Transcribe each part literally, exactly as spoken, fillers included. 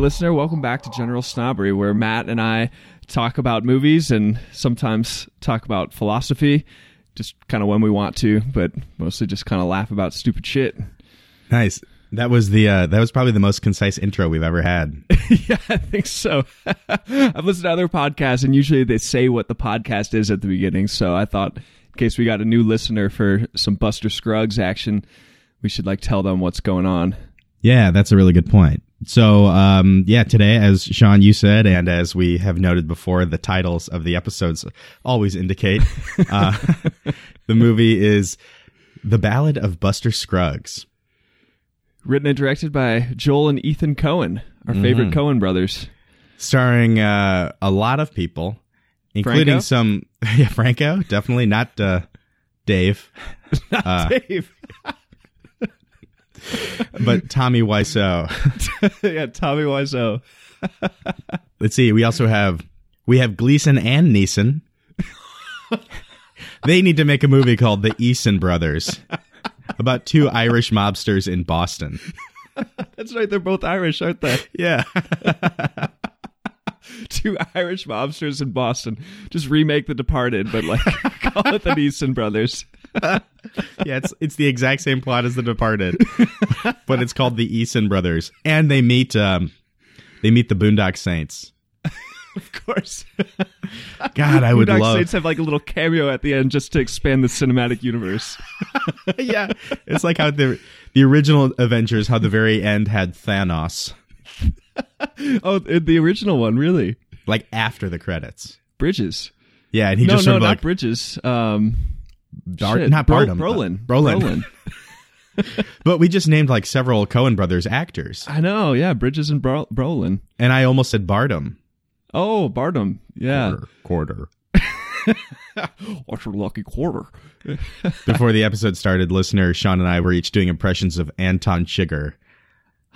Listener, welcome back to General Snobbery, where Matt and I talk about movies and sometimes talk about philosophy, just kind of when we want to, but mostly just kind of laugh about stupid shit. Nice. That was the uh, that was probably the most concise intro we've ever had. Yeah, I think so. I've listened to other podcasts, and usually they say what the podcast is at the beginning. So I thought, in case we got a new listener for some Buster Scruggs action, we should like tell them what's going on. Yeah, that's a really good point. So, um, yeah, today, as Sean, you said, and as we have noted before, the titles of the episodes always indicate, uh, the movie is The Ballad of Buster Scruggs. Written and directed by Joel and Ethan Coen, our mm-hmm. favorite Coen brothers. Starring uh, a lot of people, including Franco? some... Yeah, Franco, definitely, not uh, Dave. Not uh, Dave. But Tommy Wiseau. Yeah, Tommy Wiseau. Let's see. We also have we have Gleeson and Neeson. They need to make a movie called The Eason Brothers about two Irish mobsters in Boston. That's right. They're both Irish, aren't they? Yeah. Two Irish mobsters in Boston. Just remake The Departed, but like call it The Neeson Brothers. yeah, it's it's the exact same plot as The Departed, but it's called The Eason Brothers, and they meet um, they meet the Boondock Saints. Of course, God, I would Boondock love. Saints have like a little cameo at the end just to expand the cinematic universe. Yeah, it's like how the the original Avengers, how the very end had Thanos. Oh, the original one, really? Like after the credits, Bridges. Yeah, and he no, just no, sort of not like, Bridges. Um, Dar- not Bardem, Bro- Brolin. Brolin. Brolin. But we just named like several Coen brothers actors. I know, yeah, Bridges and Bro- Brolin. And I almost said Bardem. Oh, Bardem, yeah. Quarter. quarter. What's your lucky quarter? Before the episode started, listener Sean and I were each doing impressions of Anton Chigurh.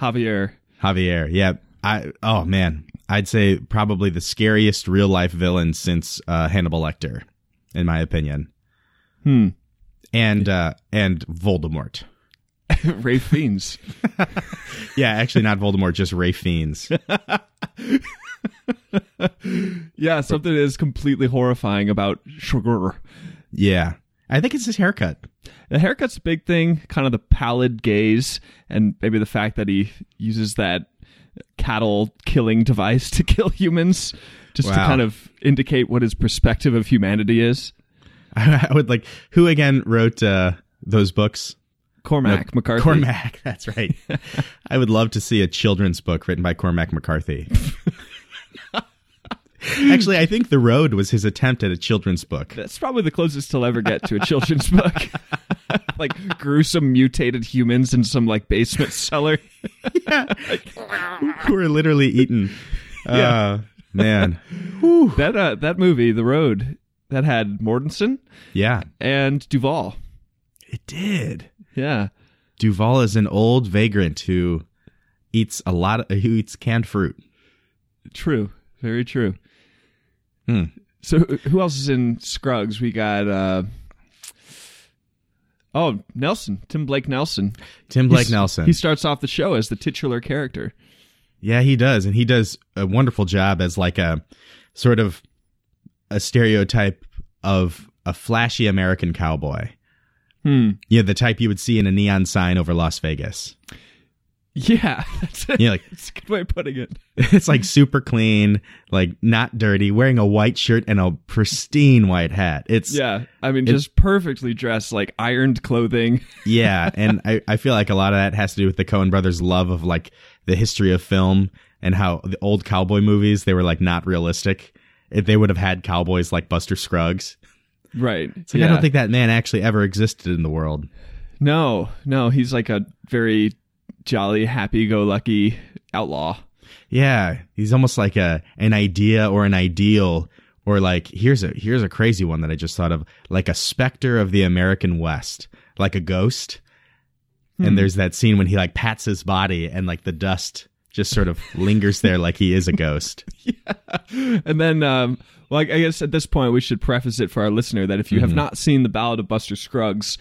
Javier. Javier, yeah. I Oh, man. I'd say probably the scariest real-life villain since uh, Hannibal Lecter, in my opinion. Hmm. And uh, and Voldemort. Ralph Fiennes. Yeah, actually not Voldemort, just Ralph Fiennes. Yeah, something is completely horrifying about sugar. Yeah. I think it's his haircut. The haircut's a big thing, kind of the pallid gaze, and maybe the fact that he uses that cattle killing device to kill humans, just wow. to kind of indicate what his perspective of humanity is. I would like, who again wrote uh, those books? Cormac no, McCarthy. Cormac, that's right. I would love to see a children's book written by Cormac McCarthy. Actually, I think The Road was his attempt at a children's book. That's probably the closest he'll ever get to a children's book. Like gruesome mutated humans in some like basement cellar. Yeah. Who are literally eaten. Yeah. Uh, man. that, uh, that movie, The Road... That had Mortensen, yeah, and Duvall. It did, yeah. Duvall is an old vagrant who eats a lot of who eats canned fruit. True, very true. Hmm. So who else is in Scruggs? We got uh, oh Nelson, Tim Blake Nelson. Tim Blake He's, Nelson. He starts off the show as the titular character. Yeah, he does, and he does a wonderful job as like a sort of. A stereotype of a flashy American cowboy. Hmm. Yeah, the type you would see in a neon sign over Las Vegas. Yeah, that's, a, you know, like, that's a good way of putting it. It's like super clean, like not dirty, wearing a white shirt and a pristine white hat. It's Yeah, I mean, just perfectly dressed, like ironed clothing. Yeah, and I, I feel like a lot of that has to do with the Coen brothers' love of like the history of film and how the old cowboy movies, they were like not realistic. If they would have had cowboys like Buster Scruggs. Right. So like, yeah. I don't think that man actually ever existed in the world. No, no. He's like a very jolly, happy-go-lucky outlaw. Yeah, he's almost like a an idea or an ideal, or like here's a here's a crazy one that I just thought of, like a specter of the American West, like a ghost. Hmm. And there's that scene when he like pats his body and like the dust just sort of lingers there like he is a ghost. Yeah. And then, um, well, I guess at this point we should preface it for our listener that if you mm-hmm. have not seen The Ballad of Buster Scruggs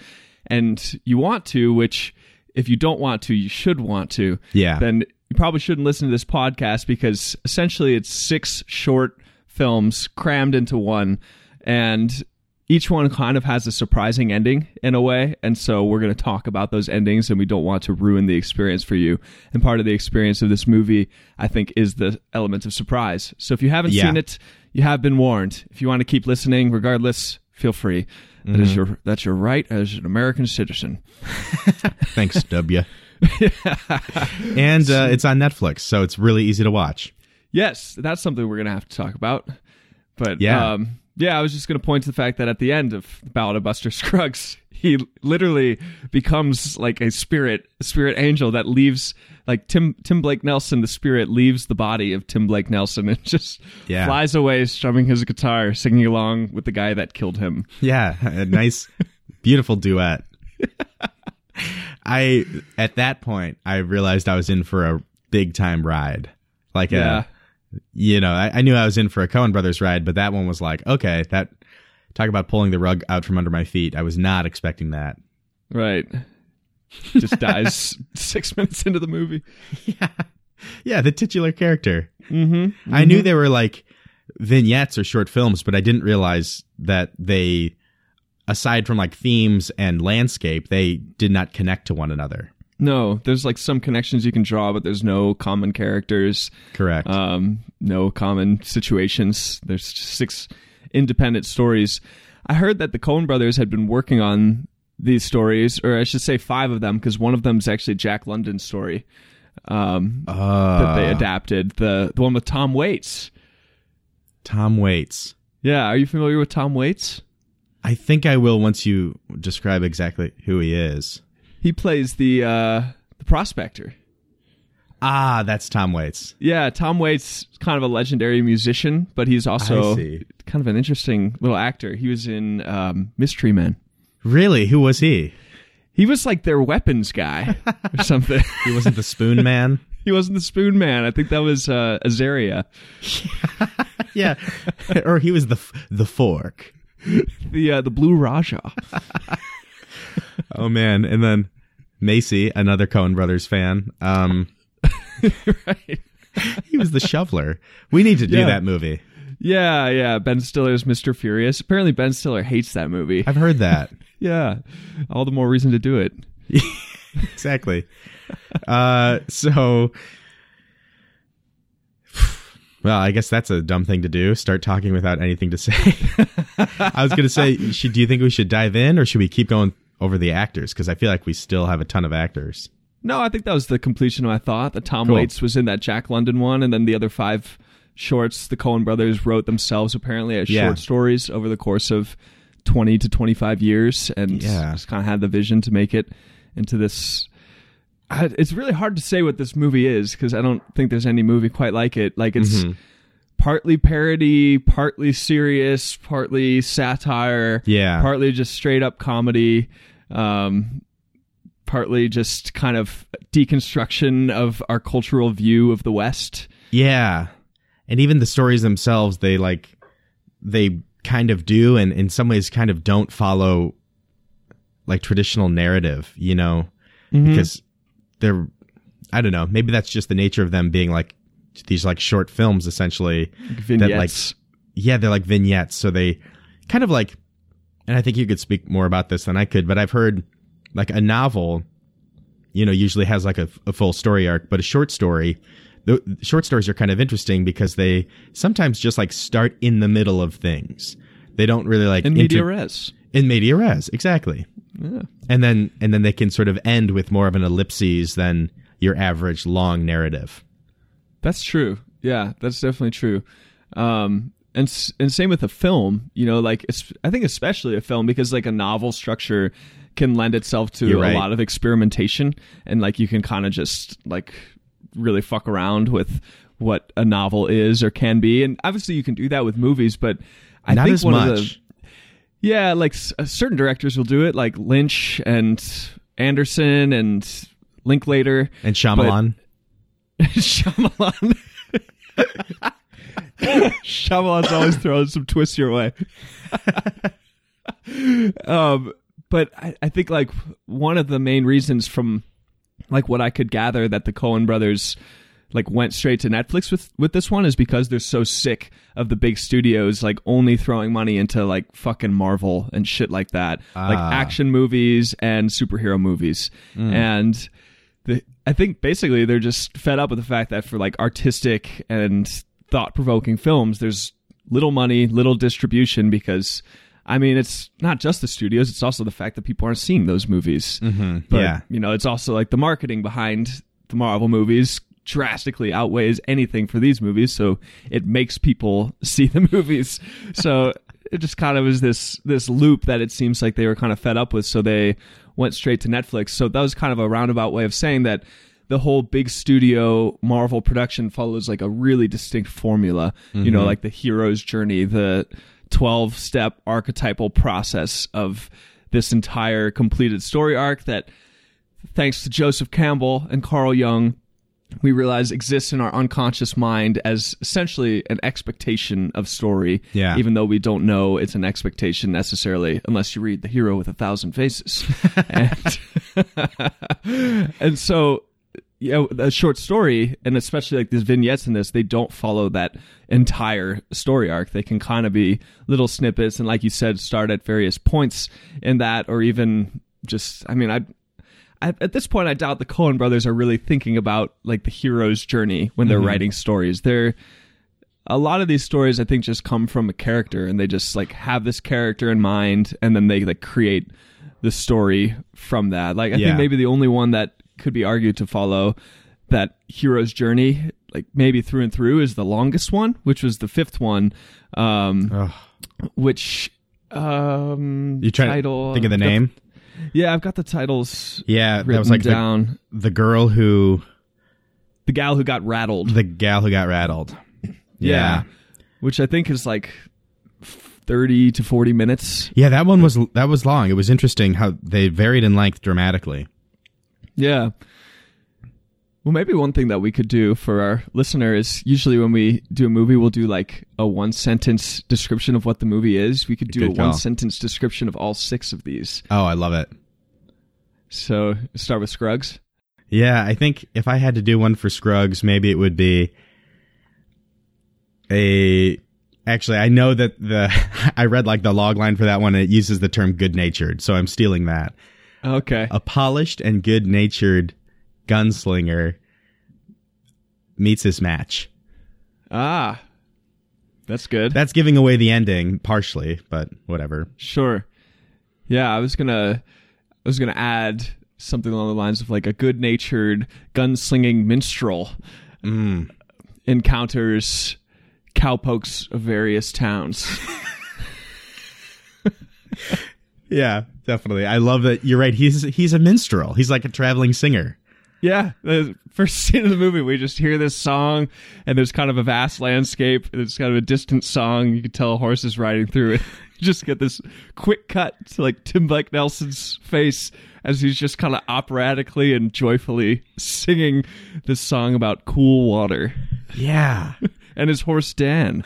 and you want to, which if you don't want to, you should want to, yeah. then you probably shouldn't listen to this podcast because essentially it's six short films crammed into one, and each one kind of has a surprising ending in a way, and so we're going to talk about those endings, and we don't want to ruin the experience for you. And part of the experience of this movie, I think, is the element of surprise. So if you haven't yeah. seen it, you have been warned. If you want to keep listening, regardless, feel free. Mm-hmm. That is your, that's your right as an American citizen. Thanks, W. And uh, it's on Netflix, so it's really easy to watch. Yes, that's something we're going to have to talk about. But yeah. Um, Yeah, I was just going to point to the fact that at the end of The Ballad of Buster Scruggs, he literally becomes like a spirit, a spirit angel that leaves, like Tim Tim Blake Nelson, the spirit, leaves the body of Tim Blake Nelson and just yeah. flies away strumming his guitar, singing along with the guy that killed him. Yeah, a nice, beautiful duet. I, at that point, I realized I was in for a big time ride. Like yeah. a... You know, I, I knew I was in for a Coen Brothers ride, but that one was like, okay, that talk about pulling the rug out from under my feet. I was not expecting that. Right. Just dies six minutes into the movie. Yeah. Yeah, the titular character. Mm-hmm. Mm-hmm. I knew they were like vignettes or short films, but I didn't realize that they, aside from like themes and landscape, they did not connect to one another. No, there's like some connections you can draw, but there's no common characters. Correct. Um, no common situations. There's six independent stories. I heard that the Coen brothers had been working on these stories, or I should say five of them, because one of them is actually Jack London's story um, uh, that they adapted. The the one with Tom Waits. Tom Waits. Yeah. Are you familiar with Tom Waits? I think I will once you describe exactly who he is. He plays the uh, the prospector. Ah, that's Tom Waits. Yeah, Tom Waits is kind of a legendary musician, but he's also kind of an interesting little actor. He was in um, Mystery Men. Really? Who was he? He was like their weapons guy or something. He wasn't the spoon man? He wasn't the spoon man. I think that was uh, Azaria. Yeah. Or he was the the fork. The, uh, the Blue Rajah. Oh, man. And then Macy, another Coen Brothers fan. Um, right. He was the shoveler. We need to do yeah. that movie. Yeah, yeah. Ben Stiller's Mister Furious. Apparently, Ben Stiller hates that movie. I've heard that. Yeah. All the more reason to do it. Exactly. Uh, so, well, I guess that's a dumb thing to do. Start talking without anything to say. I was going to say, should, do you think we should dive in or should we keep going over the actors, because I feel like we still have a ton of actors? No, I think that was the completion of my thought. That Tom cool. Waits was in that Jack London one, and then the other five shorts the Coen brothers wrote themselves apparently as yeah. short stories over the course of twenty to twenty-five years, and yeah. just kind of had the vision to make it into this. I, it's really hard to say what this movie is, because I don't think there's any movie quite like it. Like, it's mm-hmm. partly parody, partly serious, partly satire, yeah. partly just straight up comedy, um, partly just kind of deconstruction of our cultural view of the West. Yeah. And even the stories themselves, they like, they kind of do, and in some ways kind of don't follow like traditional narrative, you know, mm-hmm. because they're, I don't know, maybe that's just the nature of them being like, these like short films essentially vignettes. That like yeah they're like vignettes, so they kind of like, and I think you could speak more about this than I could, but I've heard like a novel, you know, usually has like a, a full story arc, but a short story, the short stories are kind of interesting because they sometimes just like start in the middle of things. They don't really like in media inter- res in media res exactly yeah. and then and then they can sort of end with more of an ellipses than your average long narrative. That's true. Yeah, that's definitely true. Um, and and same with a film, you know, like it's, I think especially a film, because like a novel structure can lend itself to You're a right. lot of experimentation, and like you can kind of just like really fuck around with what a novel is or can be. And obviously you can do that with movies, but I Not think as one much. of the yeah, like s- certain directors will do it, like Lynch and Anderson and Linklater and Shyamalan. But, Shyamalan. Shyamalan's always throwing some twists your way. um, but I, I think like one of the main reasons from like what I could gather that the Coen brothers like went straight to Netflix with, with this one is because they're so sick of the big studios like only throwing money into like fucking Marvel and shit like that, ah. like action movies and superhero movies. Mm. And the, I think basically they're just fed up with the fact that for like artistic and thought-provoking films, there's little money, little distribution, because I mean, it's not just the studios, it's also the fact that people aren't seeing those movies. Mm-hmm. But, yeah. you know, it's also like the marketing behind the Marvel movies drastically outweighs anything for these movies, so it makes people see the movies. So it just kind of is this this loop that it seems like they were kind of fed up with, so they went straight to Netflix. So that was kind of a roundabout way of saying that the whole big studio Marvel production follows like a really distinct formula. Mm-hmm. You know, like the hero's journey, the twelve-step archetypal process of this entire completed story arc that, thanks to Joseph Campbell and Carl Jung, we realize exists in our unconscious mind as essentially an expectation of story, yeah. even though we don't know it's an expectation necessarily, unless you read The Hero with a Thousand Faces. and, and so... Yeah, a short story, and especially like these vignettes in this, they don't follow that entire story arc. They can kind of be little snippets, and like you said, start at various points in that, or even just. I mean, I, I at this point, I doubt the Coen brothers are really thinking about like the hero's journey when they're mm-hmm. writing stories. They're a lot of these stories, I think, just come from a character, and they just like have this character in mind, and then they like create the story from that. Like I yeah. think maybe the only one that could be argued to follow that hero's journey, like maybe through and through, is the longest one, which was the fifth one. Um, Ugh. Which um, you try title, to think of the I've name? The, yeah, I've got the titles. Yeah, that was like down. The, the girl who, the gal who got rattled, the gal who got rattled. Yeah, yeah. Which I think is like thirty to forty minutes. Yeah, that one was that was long. It was interesting how they varied in length dramatically. Yeah. Well, maybe one thing that we could do for our listener is usually when we do a movie, we'll do like a one sentence description of what the movie is. We could do Good a call. one sentence description of all six of these. Oh, I love it. So start with Scruggs. Yeah, I think if I had to do one for Scruggs, maybe it would be a... Actually, I know that the... I read like the log line for that one, and it uses the term good-natured, so I'm stealing that. Okay. A polished and good-natured gunslinger meets his match. Ah, that's good. That's giving away the ending partially, but whatever. Sure. Yeah, I was gonna, I was gonna add something along the lines of like a good-natured gunslinging minstrel mm. encounters cowpokes of various towns. Yeah, definitely. I love that. You're right. He's he's a minstrel. He's like a traveling singer. Yeah. The first scene of the movie, we just hear this song, and there's kind of a vast landscape. And it's kind of a distant song. You can tell a horse is riding through it. You just get this quick cut to like Tim Blake Nelson's face as he's just kind of operatically and joyfully singing this song about cool water. Yeah. And his horse, Dan.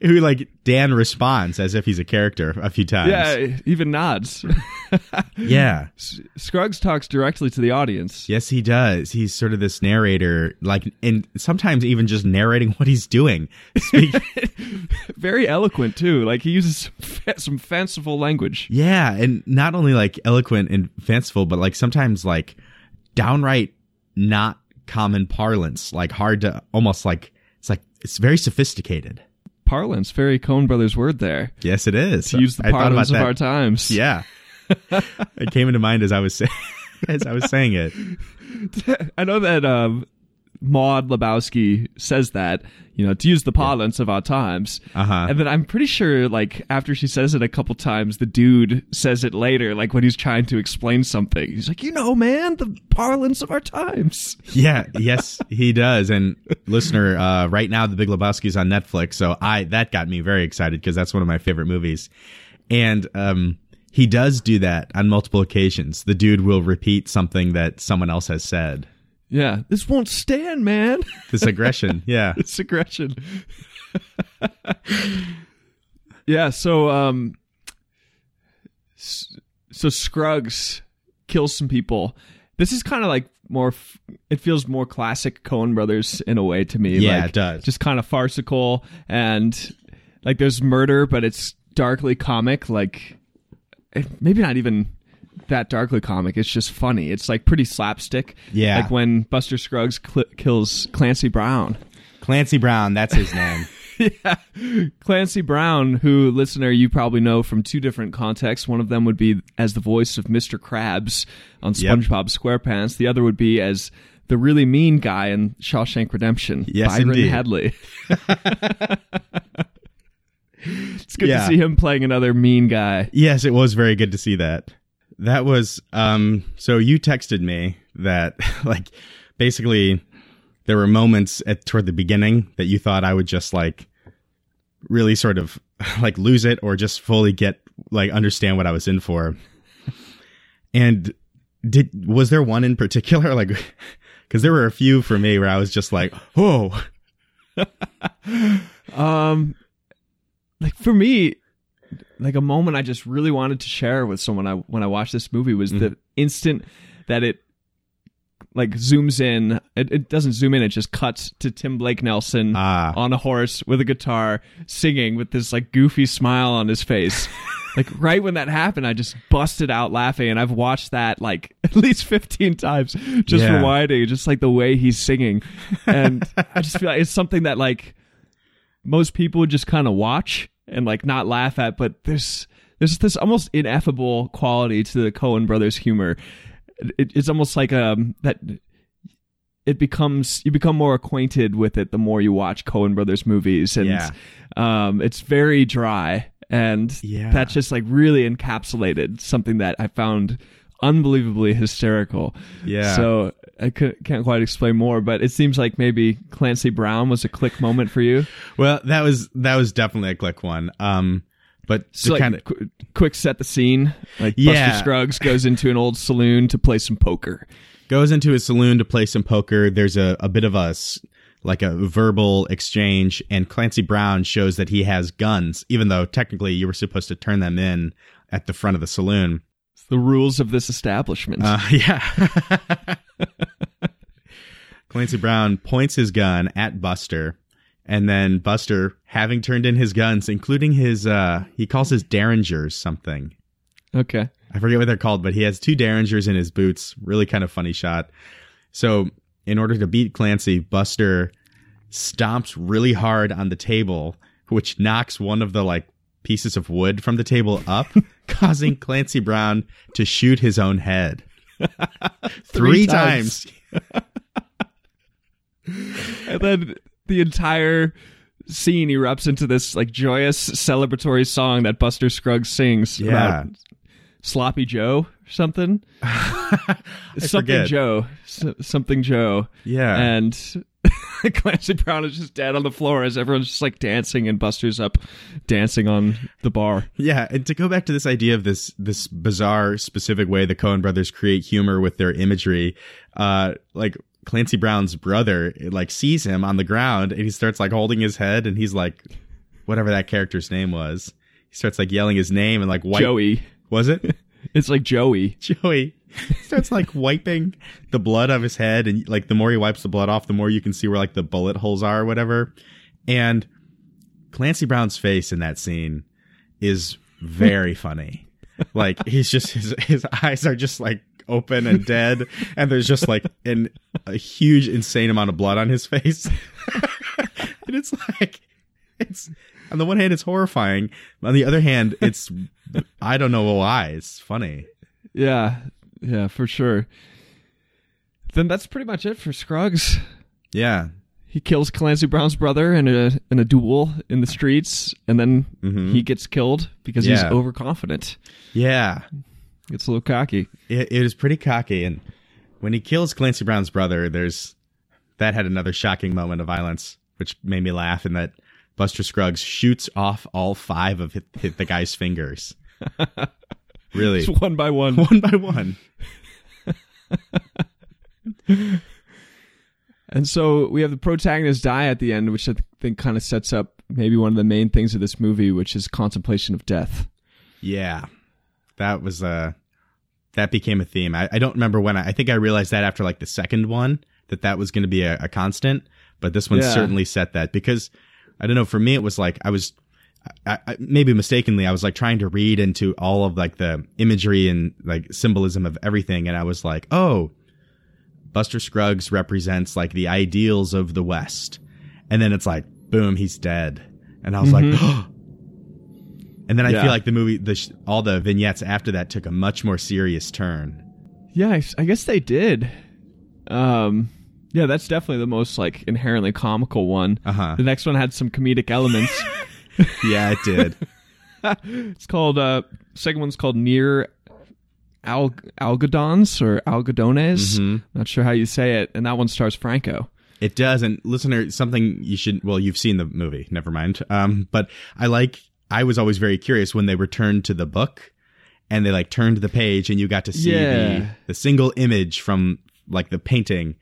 Who, like, Dan responds as if he's a character a few times. Yeah, even nods. Yeah. Scruggs talks directly to the audience. Yes, he does. He's sort of this narrator, like, and sometimes even just narrating what he's doing. Very eloquent, too. Like, he uses some fanciful language. Yeah, and not only, like, eloquent and fanciful, but, like, sometimes, like, downright not common parlance. Like, hard to, almost, like, it's, like, it's very sophisticated. Parlance, very Coen Brothers word there. Yes, it is. To use the I parlance of that. Our times. Yeah, it came into mind as I was say- as I was saying it. I know that um, Maude Lebowski says that, you know, to use the parlance yeah. of our times. Uh-huh. And then I'm pretty sure, like, after she says it a couple times, the dude says it later, like, when he's trying to explain something. He's like, you know, man, the parlance of our times. Yeah, yes, he does. And listener, uh, right now, The Big Lebowski is on Netflix. So I that got me very excited because that's one of my favorite movies. And um, he does do that on multiple occasions. The dude will repeat something that someone else has said. Yeah, this won't stand, man. This aggression, yeah. This aggression. yeah, so um, so Scruggs kills some people. This is kind of like more, it feels more classic Coen Brothers in a way to me. Yeah, like, it does. Just kind of farcical, and like there's murder, but it's darkly comic, like maybe not even... that darkly comic. It's just funny. It's like pretty slapstick. Yeah. Like when Buster Scruggs cl- kills Clancy Brown. Clancy Brown. That's his name. yeah. Clancy Brown, who, listener, you probably know from two different contexts. One of them would be as the voice of Mister Krabs on SpongeBob yep. SquarePants. The other would be as the really mean guy in Shawshank Redemption. Yes, Byron indeed. Hadley. It's good yeah. to see him playing another mean guy. Yes, it was very good to see that. That was, um, so you texted me that, like, basically there were moments at toward the beginning that you thought I would just, like, really sort of, like, lose it or just fully get, like, understand what I was in for. And did, was there one in particular? Like, because there were a few for me where I was just like, whoa. um, like, for me... Like a moment I just really wanted to share with someone I, when I watched this movie was mm-hmm. the instant that it like zooms in. It, it doesn't zoom in. It just cuts to Tim Blake Nelson ah. on a horse with a guitar singing with this like goofy smile on his face. Like right when that happened, I just busted out laughing. And I've watched that like at least fifteen times just yeah. rewinding, just like the way he's singing. And I just feel like it's something that like most people would just kind of watch and like not laugh at, but there's there's this almost ineffable quality to the Coen Brothers humor. It, it's almost like um that it becomes you become more acquainted with it the more you watch Coen Brothers movies, and yeah. um it's very dry, and yeah. that just like really encapsulated something that I found unbelievably hysterical. Yeah. So I can't quite explain more, but it seems like maybe Clancy Brown was a click moment for you. Well, that was that was definitely a click one. Um, but so to like kind of qu- quick set the scene, like yeah. Buster Scruggs goes into an old saloon to play some poker. Goes into a saloon to play some poker. There's a, a bit of a like a verbal exchange, and Clancy Brown shows that he has guns, even though technically you were supposed to turn them in at the front of the saloon. The rules of this establishment. Uh, yeah. Clancy Brown points his gun at Buster, and then Buster, having turned in his guns, including his, uh, he calls his derringers something. Okay. I forget what they're called, but he has two derringers in his boots. Really kind of funny shot. So in order to beat Clancy, Buster stomps really hard on the table, which knocks one of the, like, pieces of wood from the table up, causing Clancy Brown to shoot his own head. Three, Three times. times. And then the entire scene erupts into this like joyous celebratory song that Buster Scruggs sings yeah. about Sloppy Joe or something. something forget. Joe. So, something Joe. Yeah. And Clancy Brown is just dead on the floor as everyone's just like dancing, and Buster's up dancing on the bar. Yeah, and to go back to this idea of this this bizarre specific way the Coen Brothers create humor with their imagery, uh, like Clancy Brown's brother like sees him on the ground and he starts like holding his head, and he's like, whatever that character's name was, he starts like yelling his name and like wipe- Joey was it? It's like Joey. Joey. He starts like wiping the blood off his head, and like the more he wipes the blood off, the more you can see where like the bullet holes are or whatever. And Clancy Brown's face in that scene is very funny. Like he's just his his eyes are just like open and dead, and there's just like an a huge insane amount of blood on his face. And it's like it's on the one hand it's horrifying, on the other hand it's I don't know why it's funny. Yeah. Yeah, for sure. Then that's pretty much it for Scruggs. Yeah. He kills Clancy Brown's brother in a in a duel in the streets, and then mm-hmm. he gets killed because yeah. he's overconfident. Yeah. It's a little cocky. It, it is pretty cocky. And when he kills Clancy Brown's brother, there's that had another shocking moment of violence, which made me laugh, in that Buster Scruggs shoots off all five of hit, hit the guy's fingers. Really. Just one by one. One by one. And so we have the protagonist die at the end, which I think kind of sets up maybe one of the main things of this movie, which is contemplation of death. Yeah, that was a that became a theme. I, I don't remember when. I, I think I realized that after like the second one that that was going to be a, a constant. But this one yeah. certainly set that, because I don't know. For me, it was like I was I, I, maybe mistakenly I was like trying to read into all of like the imagery and like symbolism of everything, and I was like, oh. Buster Scruggs represents like the ideals of the West. And then it's like, boom, he's dead. And I was mm-hmm. like, oh. And then I yeah. feel like the movie, the sh- all the vignettes after that took a much more serious turn. Yeah, I, I guess they did. Um, yeah, that's definitely the most like inherently comical one. Uh-huh. The next one had some comedic elements. Yeah, it did. It's called, uh, second one's called Near Al- Algodons or Algodones. Mm-hmm. Not sure how you say it. And that one stars Franco. It does. And listener, something you should, well, you've seen the movie. Never mind. Um, but I like, I was always very curious when they returned to the book and they like turned the page and you got to see yeah. the, the single image from like the painting.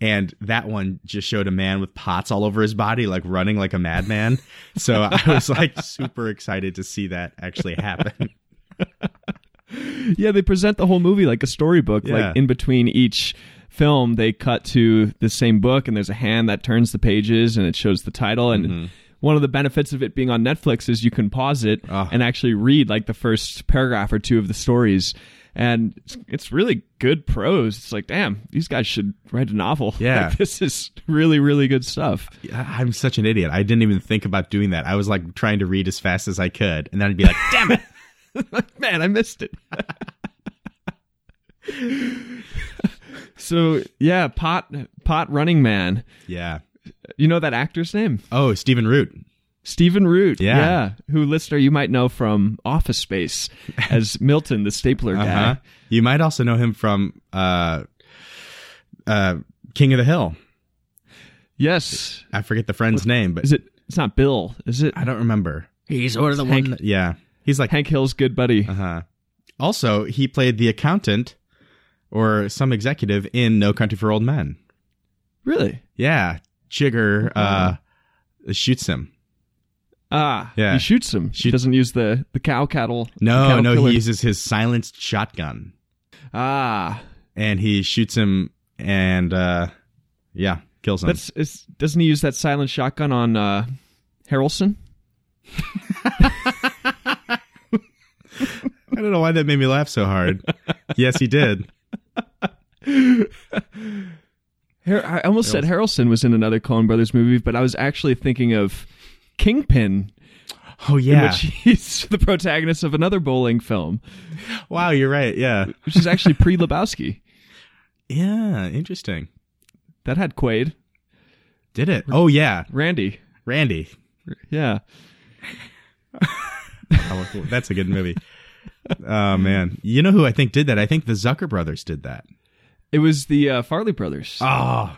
And that one just showed a man with pots all over his body, like running like a madman. So I was like super excited to see that actually happen. Yeah, they present the whole movie like a storybook. Yeah. Like in between each film, they cut to the same book and there's a hand that turns the pages and it shows the title. And mm-hmm. one of the benefits of it being on Netflix is you can pause it oh. and actually read like the first paragraph or two of the stories. And it's, it's really good prose. It's like, damn, these guys should write a novel. Yeah. Like, this is really, really good stuff. I'm such an idiot. I didn't even think about doing that. I was like trying to read as fast as I could. And then I'd be like, damn it. Man, I missed it. So yeah, pot pot running man. Yeah, you know that actor's name? Oh, Stephen Root. Stephen Root. Yeah, yeah. Who, listener, you might know from Office Space as Milton, the stapler guy. Uh-huh. You might also know him from uh, uh, King of the Hill. Yes, I forget the friend's what, name, but is it? It's not Bill, is it? I don't remember. He's or the Hank. One. That, yeah. He's like Hank Hill's good buddy. Uh-huh. Also, he played the accountant or some executive in No Country for Old Men. Really? Yeah. Jigger uh, shoots him. Ah, yeah. He shoots him. Shoot- he doesn't use the, the cow cattle. No, cattle no, killer. He uses his silenced shotgun. Ah. And he shoots him and, uh, yeah, kills him. That's, it's, doesn't he use that silenced shotgun on uh, Harrelson? I don't know why that made me laugh so hard. Yes, he did. I almost said Harrelson was in another Coen Brothers movie, but I was actually thinking of Kingpin. Oh, yeah. In which he's the protagonist of another bowling film. Wow, you're right. Yeah. Which is actually pre-Lebowski. Yeah, interesting. That had Quaid. Did it? Oh, yeah. Randy. Randy. Yeah. That's a good movie. Oh man, you know who I think did that? I think the Zucker brothers did that. It was the uh, Farley brothers. Oh,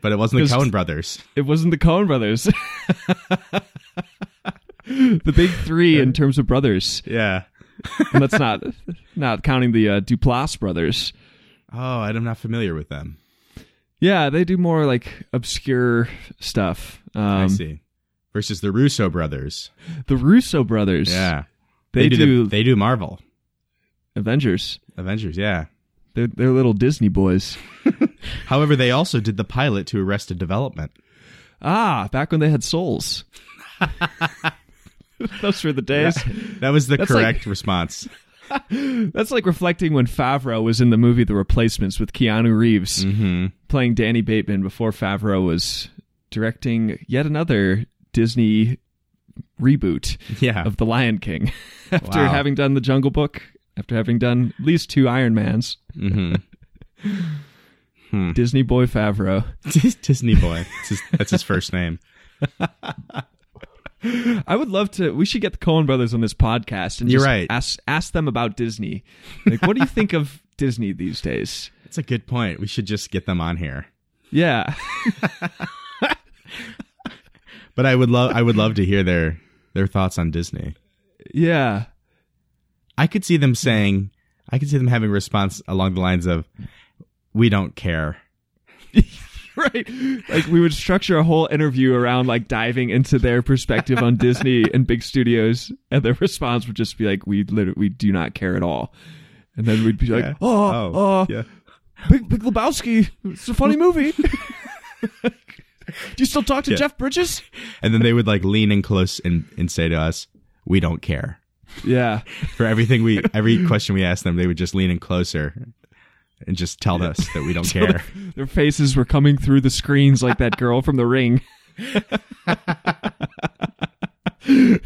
but it wasn't it was, the Coen brothers. It wasn't the Coen brothers. The big three in terms of brothers. Yeah, and that's not not counting the uh, Duplass brothers. Oh, I'm not familiar with them. Yeah, they do more like obscure stuff. Um, I see. Versus the Russo brothers. The Russo brothers. Yeah. They, they do, do the, they do Marvel. Avengers. Avengers, yeah. They're, they're little Disney boys. However, they also did the pilot to Arrested Development. Ah, back when they had souls. Those were the days. Yeah, that was the that's correct like, response. That's like reflecting when Favreau was in the movie The Replacements with Keanu Reeves mm-hmm. playing Danny Bateman before Favreau was directing yet another Disney reboot yeah. of The Lion King after wow. having done The Jungle Book, after having done at least two Iron Mans. Mm-hmm. Hmm. Disney Boy Favreau. Disney Boy. It's his, that's his first name. I would love to. We should get the Coen brothers on this podcast and You're just right. ask ask them about Disney. Like, what do you think of Disney these days? That's a good point. We should just get them on here. Yeah. But I would love I would love to hear their their thoughts on Disney. Yeah. I could see them saying I could see them having a response along the lines of, "We don't care." Right. Like, we would structure a whole interview around like diving into their perspective on Disney and big studios, and their response would just be like, "We literally we do not care at all." And then we'd be like, yeah. "Oh, oh, uh, yeah. Big, Big Lebowski, it's a funny movie." "Do you still talk to yeah. Jeff Bridges?" And then they would like lean in close and, and say to us, "We don't care." Yeah. For everything we every question we asked them, they would just lean in closer and just tell us that we don't care. Their faces were coming through the screens like that girl from The Ring. And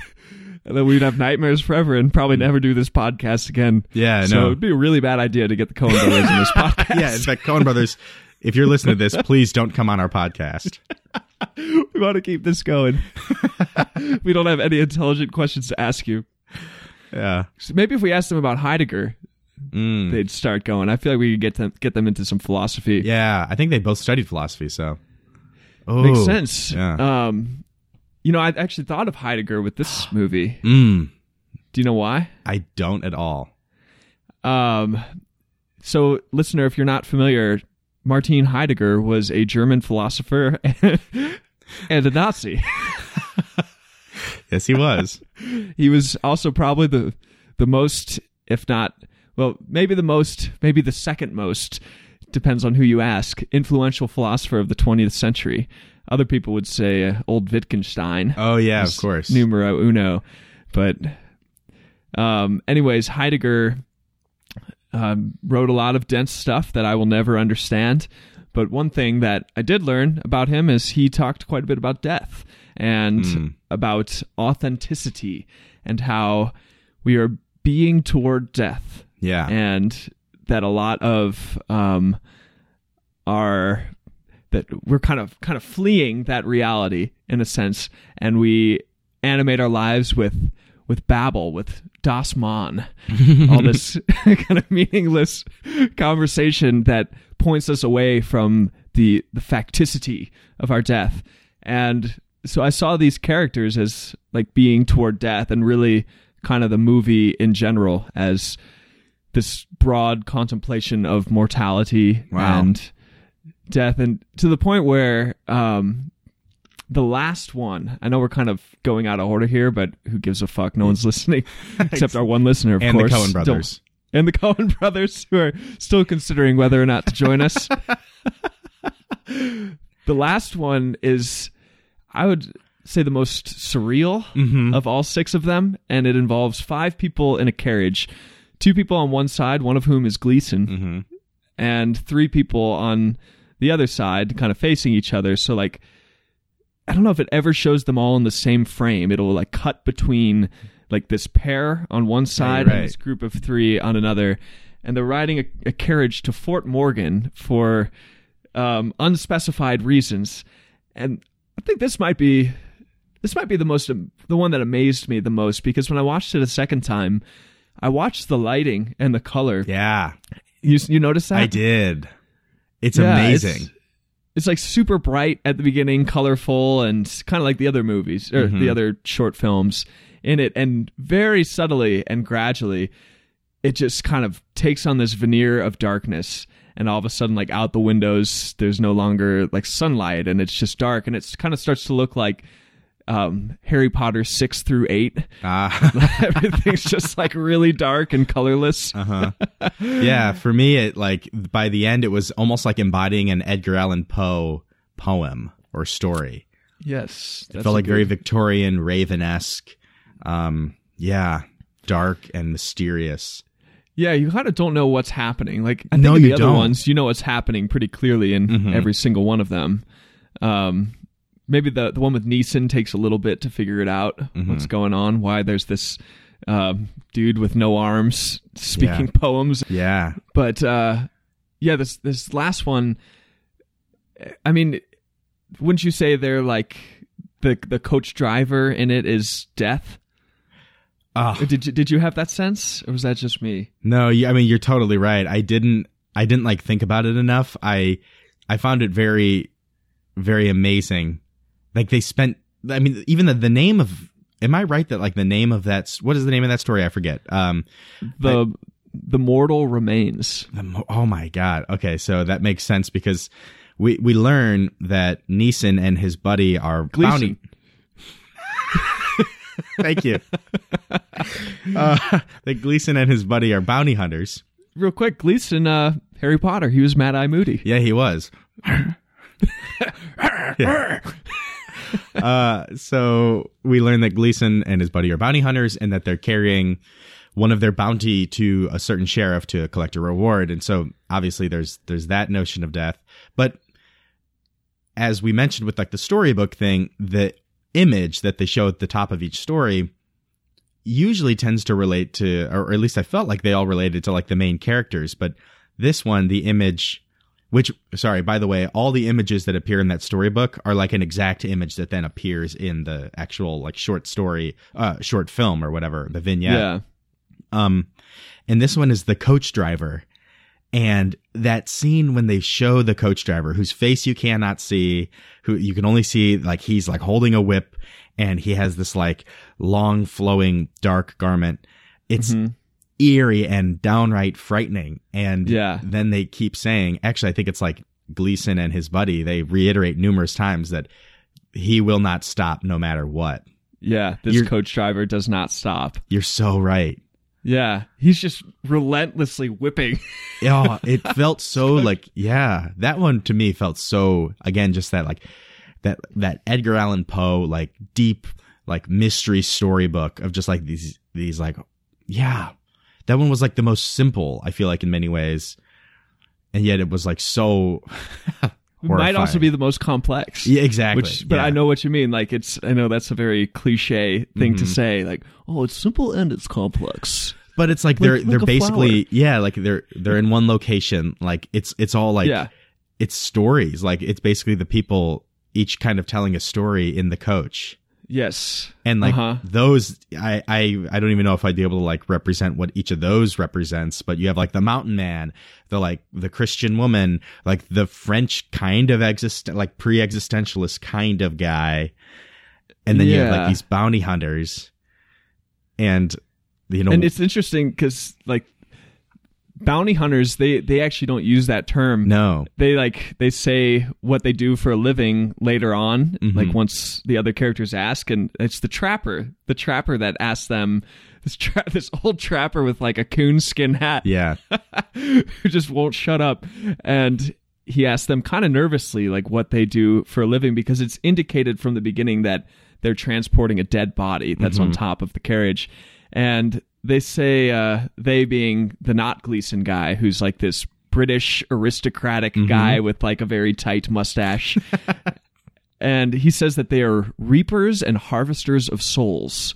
then we'd have nightmares forever and probably never do this podcast again. Yeah, so no. So it would be a really bad idea to get the Coen brothers in this podcast. Yeah, in fact, Coen brothers, if you're listening to this, please don't come on our podcast. We want to keep this going. We don't have any intelligent questions to ask you. Yeah. So maybe if we asked them about Heidegger, mm. they'd start going. I feel like we could get them, get them into some philosophy. Yeah, I think they both studied philosophy, so. Oh, makes sense. Yeah. Um, you know, I actually thought of Heidegger with this movie. Mm. Do you know why? I don't at all. Um, so, listener, if you're not familiar, Martin Heidegger was a German philosopher and, and a Nazi. Yes, he was. He was also probably the the most, if not, well, maybe the most, maybe the second most, depends on who you ask, influential philosopher of the twentieth century. Other people would say uh, old Wittgenstein. Oh, yeah, of course. Numero uno. But um, anyways, Heidegger um, wrote a lot of dense stuff that I will never understand. But one thing that I did learn about him is he talked quite a bit about death and mm. about authenticity and how we are being toward death. Yeah. And that a lot of um, our... that we're kind of kind of fleeing that reality in a sense, and we animate our lives with with babble, with das Mann, all this kind of meaningless conversation that points us away from the the facticity of our death. And so I saw these characters as like being toward death, and really kind of the movie in general as this broad contemplation of mortality. Wow. And death, and to the point where um the last one, I know we're kind of going out of order here, but who gives a fuck? No one's listening except our one listener, of and course, the Coen brothers, still, and the Coen brothers, who are still considering whether or not to join us. The last one is, I would say, the most surreal mm-hmm. of all six of them, and it involves five people in a carriage, two people on one side, one of whom is Gleeson, mm-hmm. and three people on the other side, kind of facing each other. So like, I don't know if it ever shows them all in the same frame. It'll like cut between like this pair on one side right, right. and this group of three on another. And they're riding a, a carriage to Fort Morgan for um, unspecified reasons. And I think this might be, this might be the most, the one that amazed me the most, because when I watched it a second time, I watched the lighting and the color. Yeah. You, you noticed that? I did. It's yeah, amazing. It's, it's like super bright at the beginning, colorful, and kind of like the other movies or mm-hmm. the other short films in it. And very subtly and gradually, it just kind of takes on this veneer of darkness. And all of a sudden, like out the windows, there's no longer like sunlight, and it's just dark. And it kind of starts to look like um, Harry Potter six through eight. Ah. Everything's just like really dark and colorless. Uh-huh. Yeah, for me, it like by the end, it was almost like embodying an Edgar Allan Poe poem or story. Yes, it felt like good. Very Victorian, Raven-esque. Um, yeah, dark and mysterious. Yeah, you kind of don't know what's happening. Like I think no, in the you other don't. Ones, you know what's happening pretty clearly in mm-hmm. every single one of them. Um, maybe the the one with Neeson takes a little bit to figure it out. Mm-hmm. What's going on? Why there's this. Um, dude with no arms speaking yeah. poems. Yeah. But uh, yeah, this this last one, I mean, wouldn't you say they're like the the coach driver in it is death? Uh, did you did you have that sense, or was that just me? No, I mean, you're totally right. I didn't I didn't like think about it enough. I I found it very, very amazing. Like they spent. I mean, even the, the name of. Am I right that like the name of that? What is the name of that story? I forget. Um, the I, the mortal remains. The, oh my God. Okay, so that makes sense because we we learn that Neeson and his buddy are Gleeson. bounty. Thank you. Uh, that Gleason and his buddy are bounty hunters. Real quick, Gleason, uh, Harry Potter, he was Mad-Eye Moody. Yeah, he was. Yeah. Uh, so we learn that Gleason and his buddy are bounty hunters and that they're carrying one of their bounty to a certain sheriff to collect a reward. And so obviously there's there's that notion of death. But as we mentioned with like the storybook thing, the image that they show at the top of each story usually tends to relate to, or at least I felt like they all related to like the main characters. But this one, the image, which, sorry, by the way, all the images that appear in that storybook are like an exact image that then appears in the actual like short story, uh, short film or whatever, the vignette. Yeah. Um, and this one is the coach driver. And that scene when they show the coach driver whose face you cannot see, who you can only see like he's like holding a whip and he has this like long flowing dark garment. It's mm-hmm. eerie and downright frightening. And yeah. then they keep saying, actually, I think it's like Gleason and his buddy. They reiterate numerous times that he will not stop no matter what. Yeah. This you're, coach driver does not stop. You're so right. Yeah, he's just relentlessly whipping. Yeah, oh, it felt so like, yeah, that one to me felt so, again, just that like that that Edgar Allan Poe, like deep, like mystery storybook of just like these these like, yeah, that one was like the most simple, I feel like in many ways. And yet it was like so horrifying. Might also be the most complex. Yeah, exactly. Which, but yeah. I know what you mean. Like it's, I know that's a very cliche thing mm-hmm. to say. Like, oh, it's simple and it's complex. But it's like, like they're like they're basically flower. yeah, like they're they're in one location. Like it's it's all like yeah. it's stories. Like it's basically the people each kind of telling a story in the coach. Yes. And like uh-huh. those, I, I I don't even know if I'd be able to like represent what each of those represents, but you have like the mountain man, the like the Christian woman, like the French kind of exist, like pre-existentialist kind of guy. And then yeah. you have like these bounty hunters and, you know. And it's interesting because like bounty hunters, they, they actually don't use that term. No. They like they say what they do for a living later on, mm-hmm. like once the other characters ask, and it's the trapper, the trapper that asks them, this tra- this old trapper with like a coonskin hat. Yeah. Who just won't shut up. And he asks them kind of nervously like what they do for a living because it's indicated from the beginning that they're transporting a dead body that's mm-hmm. on top of the carriage. And they say uh, they being the not Gleason guy, who's like this British aristocratic mm-hmm. guy with like a very tight mustache. And he says that they are reapers and harvesters of souls.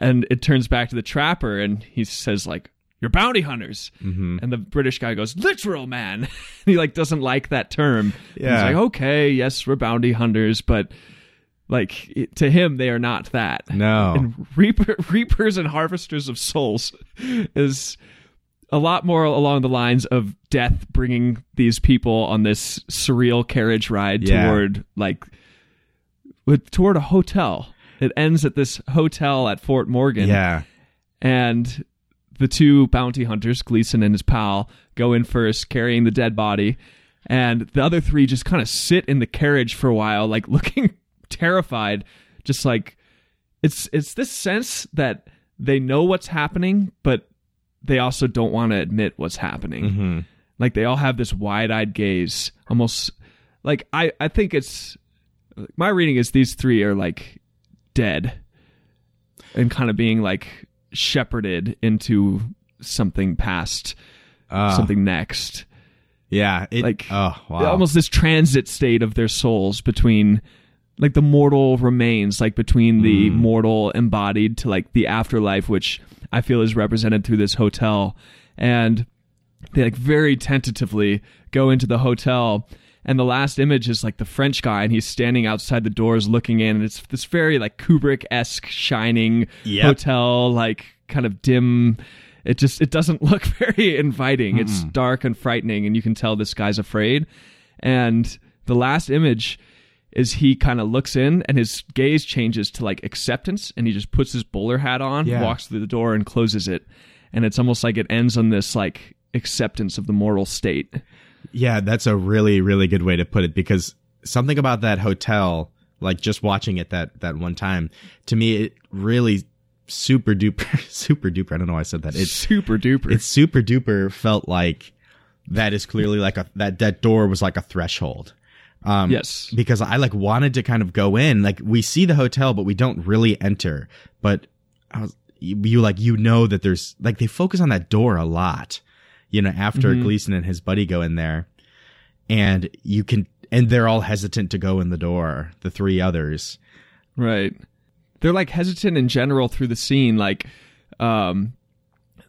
And it turns back to the trapper and he says like, you're bounty hunters. Mm-hmm. And the British guy goes, literal man. He like doesn't like that term. Yeah. He's like, okay, yes, we're bounty hunters, but... Like, it, to him, they are not that. No. And reaper, reapers and harvesters of souls is a lot more along the lines of death bringing these people on this surreal carriage ride yeah. toward, like, with, toward a hotel. It ends at this hotel at Fort Morgan. Yeah. And the two bounty hunters, Gleason and his pal, go in first, carrying the dead body. And the other three just kind of sit in the carriage for a while, like, looking... terrified, just like it's it's this sense that they know what's happening, but they also don't want to admit what's happening. Mm-hmm. Like they all have this wide-eyed gaze, almost like I I think it's my reading is these three are like dead and kind of being like shepherded into something past, uh, something next. Yeah, it, like oh, wow. almost this transit state of their souls between. Like the mortal remains, like between the mm. mortal embodied to like the afterlife, which I feel is represented through this hotel. And they like very tentatively go into the hotel, and the last image is like the French guy, and he's standing outside the doors looking in, and it's this very like Kubrick-esque shining yep. hotel, like kind of dim. It just, it doesn't look very inviting. Mm. It's dark and frightening, and you can tell this guy's afraid. And the last image is he kind of looks in, and his gaze changes to like acceptance, and he just puts his bowler hat on, yeah. walks through the door, and closes it. And it's almost like it ends on this like acceptance of the moral state. Yeah, that's a really, really good way to put it, because something about that hotel, like just watching it that that one time, to me, it really super duper, super duper. I don't know why I said that. It's super duper. It's super duper felt like that is clearly like a, that, that door was like a threshold. Um, yes. Because I like wanted to kind of go in, like we see the hotel, but we don't really enter. But I was, you, you like, you know that there's like, they focus on that door a lot, you know, after mm-hmm. Gleason and his buddy go in there, and you can, and they're all hesitant to go in the door. The three others. Right. They're like hesitant in general through the scene. Like, um,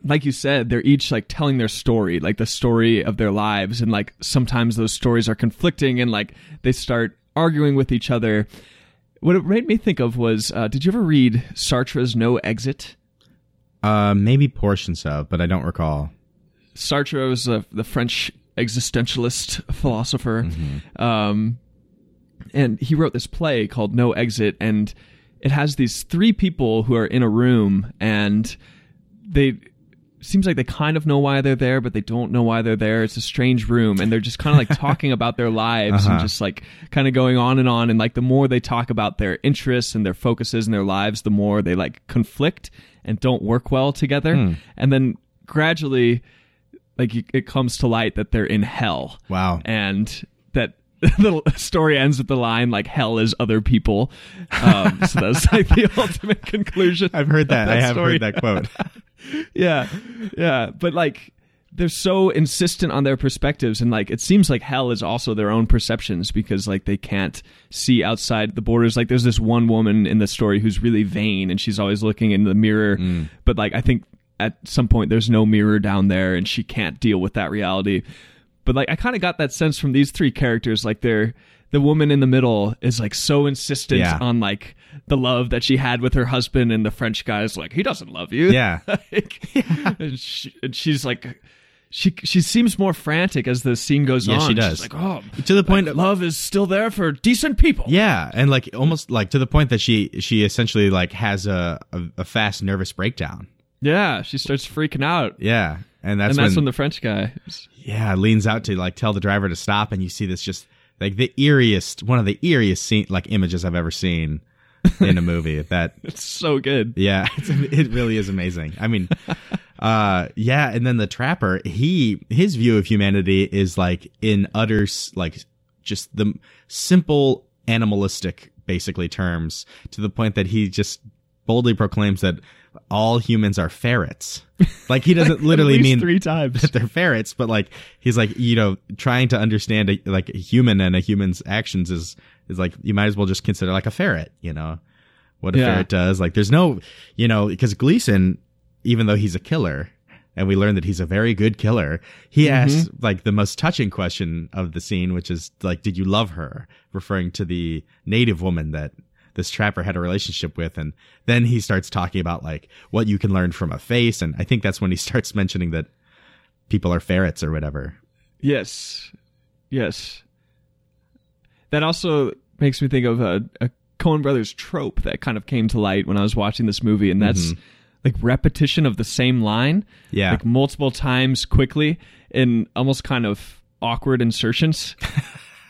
like you said, they're each like telling their story, like the story of their lives. And like, sometimes those stories are conflicting, and like they start arguing with each other. What it made me think of was, uh, did you ever read Sartre's No Exit? Uh, maybe portions of, but I don't recall. Sartre was uh, the French existentialist philosopher. Mm-hmm. Um, and he wrote this play called No Exit. And it has these three people who are in a room, and they, seems like they kind of know why they're there, but they don't know why they're there. It's a strange room, and they're just kind of like talking about their lives uh-huh. and just like kind of going on and on. And like the more they talk about their interests and their focuses and their lives, the more they like conflict and don't work well together. Hmm. And then gradually, like it comes to light that they're in hell. Wow. And that the story ends with the line, like, hell is other people. Um, so that's like the ultimate conclusion. I've heard that. that I have story. heard that quote. Yeah. Yeah. But like, they're so insistent on their perspectives, and like, it seems like hell is also their own perceptions, because like they can't see outside the borders. Like there's this one woman in the story who's really vain, and she's always looking in the mirror. Mm. But like, I think at some point there's no mirror down there, and she can't deal with that reality. But like, I kind of got that sense from these three characters. Like they're, the woman in the middle is like so insistent yeah. on like the love that she had with her husband, and the French guy's like, he doesn't love you. Yeah. like, yeah. And, she, and she's like, she she seems more frantic as the scene goes yeah, on. Yeah, she does. She's like, oh, to the point, like, of, love is still there for decent people. Yeah, and like almost like to the point that she she essentially like has a a, a fast nervous breakdown. Yeah, she starts freaking out. Yeah, and that's and that's when, when the French guy is, yeah leans out to like tell the driver to stop, and you see this just. Like the eeriest, one of the eeriest scene, like images I've ever seen in a movie. That it's so good. Yeah, it's, it really is amazing. I mean, uh, yeah. And then the trapper, he his view of humanity is like in utter like just the simple animalistic, basically terms, to the point that he just boldly proclaims that all humans are ferrets. Like he doesn't like literally mean three times that they're ferrets, but like he's like, you know, trying to understand a, like a human and a human's actions is is like, you might as well just consider like a ferret, you know, what a yeah. ferret does. Like there's no, you know, because Gleason, even though he's a killer, and we learn that he's a very good killer, he mm-hmm. asks like the most touching question of the scene, which is like, did you love her, referring to the native woman that this trapper had a relationship with. And then he starts talking about like what you can learn from a face. And I think that's when he starts mentioning that people are ferrets or whatever. Yes. Yes. That also makes me think of a, a Coen Brothers trope that kind of came to light when I was watching this movie. And that's mm-hmm. like repetition of the same line. Yeah. Like multiple times quickly in almost kind of awkward insertions.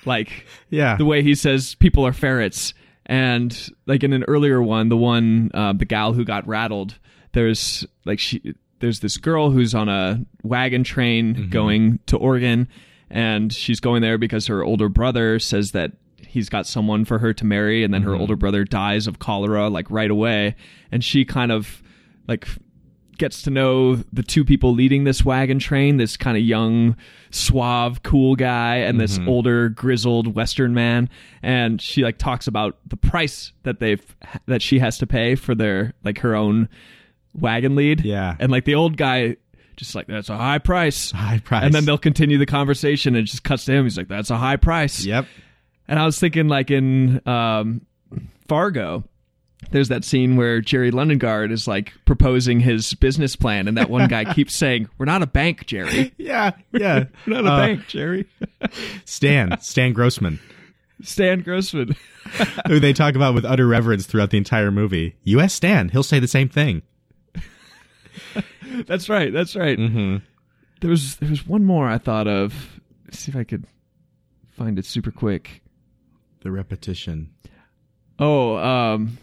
Like yeah. the way he says people are ferrets. And like in an earlier one, the one, uh, the gal who got rattled, there's like she, there's this girl who's on a wagon train mm-hmm. going to Oregon, and she's going there because her older brother says that he's got someone for her to marry. And then mm-hmm. her older brother dies of cholera, like right away. And she kind of like gets to know the two people leading this wagon train, this kind of young, suave, cool guy, and this mm-hmm. older, grizzled Western man. And she like talks about the price that they've that she has to pay for their like her own wagon lead. Yeah. And like the old guy Just like, that's a high price. High price. And then they'll continue the conversation and it just cuts to him. He's like, that's a high price. Yep. And I was thinking, like, in um, Fargo, there's that scene where Jerry Lundegaard is, like, proposing his business plan, and that one guy keeps saying, we're not a bank, Jerry. Yeah, yeah. We're not a uh, bank, Jerry. Stan. Stan Grossman. Stan Grossman. Who they talk about with utter reverence throughout the entire movie. You ask Stan. He'll say the same thing. That's right. That's right. Mm-hmm. There was there was one more I thought of. Let's see if I could find it super quick. The repetition. Oh, um,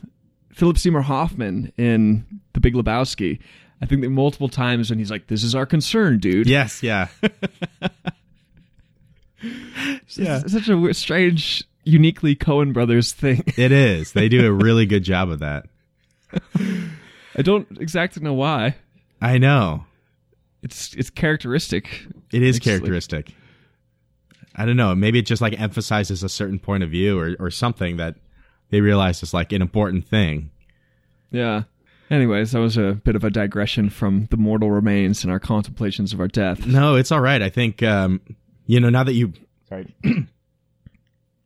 Philip Seymour Hoffman in The Big Lebowski. I think that multiple times when he's like, "This is our concern, dude." Yes. Yeah. It's, yeah. It's such a strange, uniquely Coen Brothers thing. It is. They do a really good job of that. I don't exactly know why. I know. It's it's characteristic. It is it's characteristic. Like, I don't know. Maybe it just like emphasizes a certain point of view or, or something that they realize is like an important thing. Yeah. Anyways, that was a bit of a digression from the mortal remains and our contemplations of our death. No, it's all right. I think, um, you know, now that you sorry,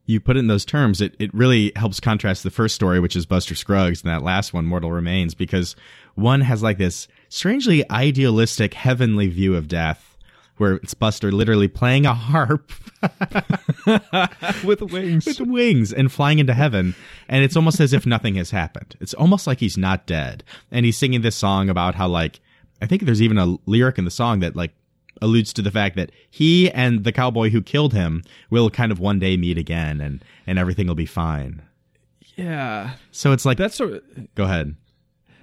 you put it in those terms, it, it really helps contrast the first story, which is Buster Scruggs, and that last one, Mortal Remains, because one has like this strangely idealistic heavenly view of death where it's Buster literally playing a harp with wings with wings and flying into heaven, and it's almost as if nothing has happened. It's almost like he's not dead, and he's singing this song about how, like, I think there's even a lyric in the song that like alludes to the fact that he and the cowboy who killed him will kind of one day meet again, and and everything will be fine. Yeah. So it's like that's a, go ahead.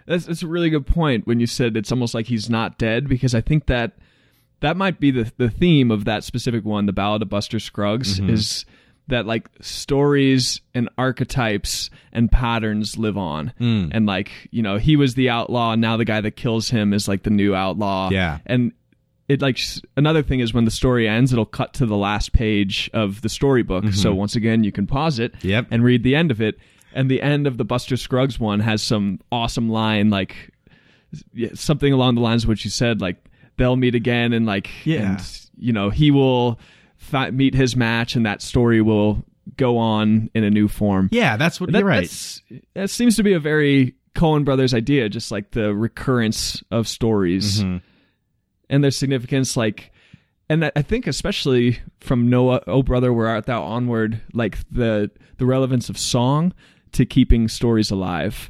That's, that's a really good point when you said it's almost like he's not dead, because I think that that might be the the theme of that specific one, The Ballad of Buster Scruggs, mm-hmm. is that like stories and archetypes and patterns live on. Mm. And like, you know, he was the outlaw, and now the guy that kills him is like the new outlaw. Yeah. And it like another thing is when the story ends, it'll cut to the last page of the storybook. Mm-hmm. So once again, you can pause it yep. and read the end of it. And the end of the Buster Scruggs one has some awesome line, like something along the lines of what you said, like they'll meet again, and like, yeah. and, you know, he will fi- meet his match, and that story will go on in a new form. Yeah, that's what that, you're right. That's, that seems to be a very Coen Brothers idea, just like the recurrence of stories mm-hmm. and their significance, like. And I think especially from Noah, Oh Brother, Where Art Thou onward, like the the relevance of song to keeping stories alive,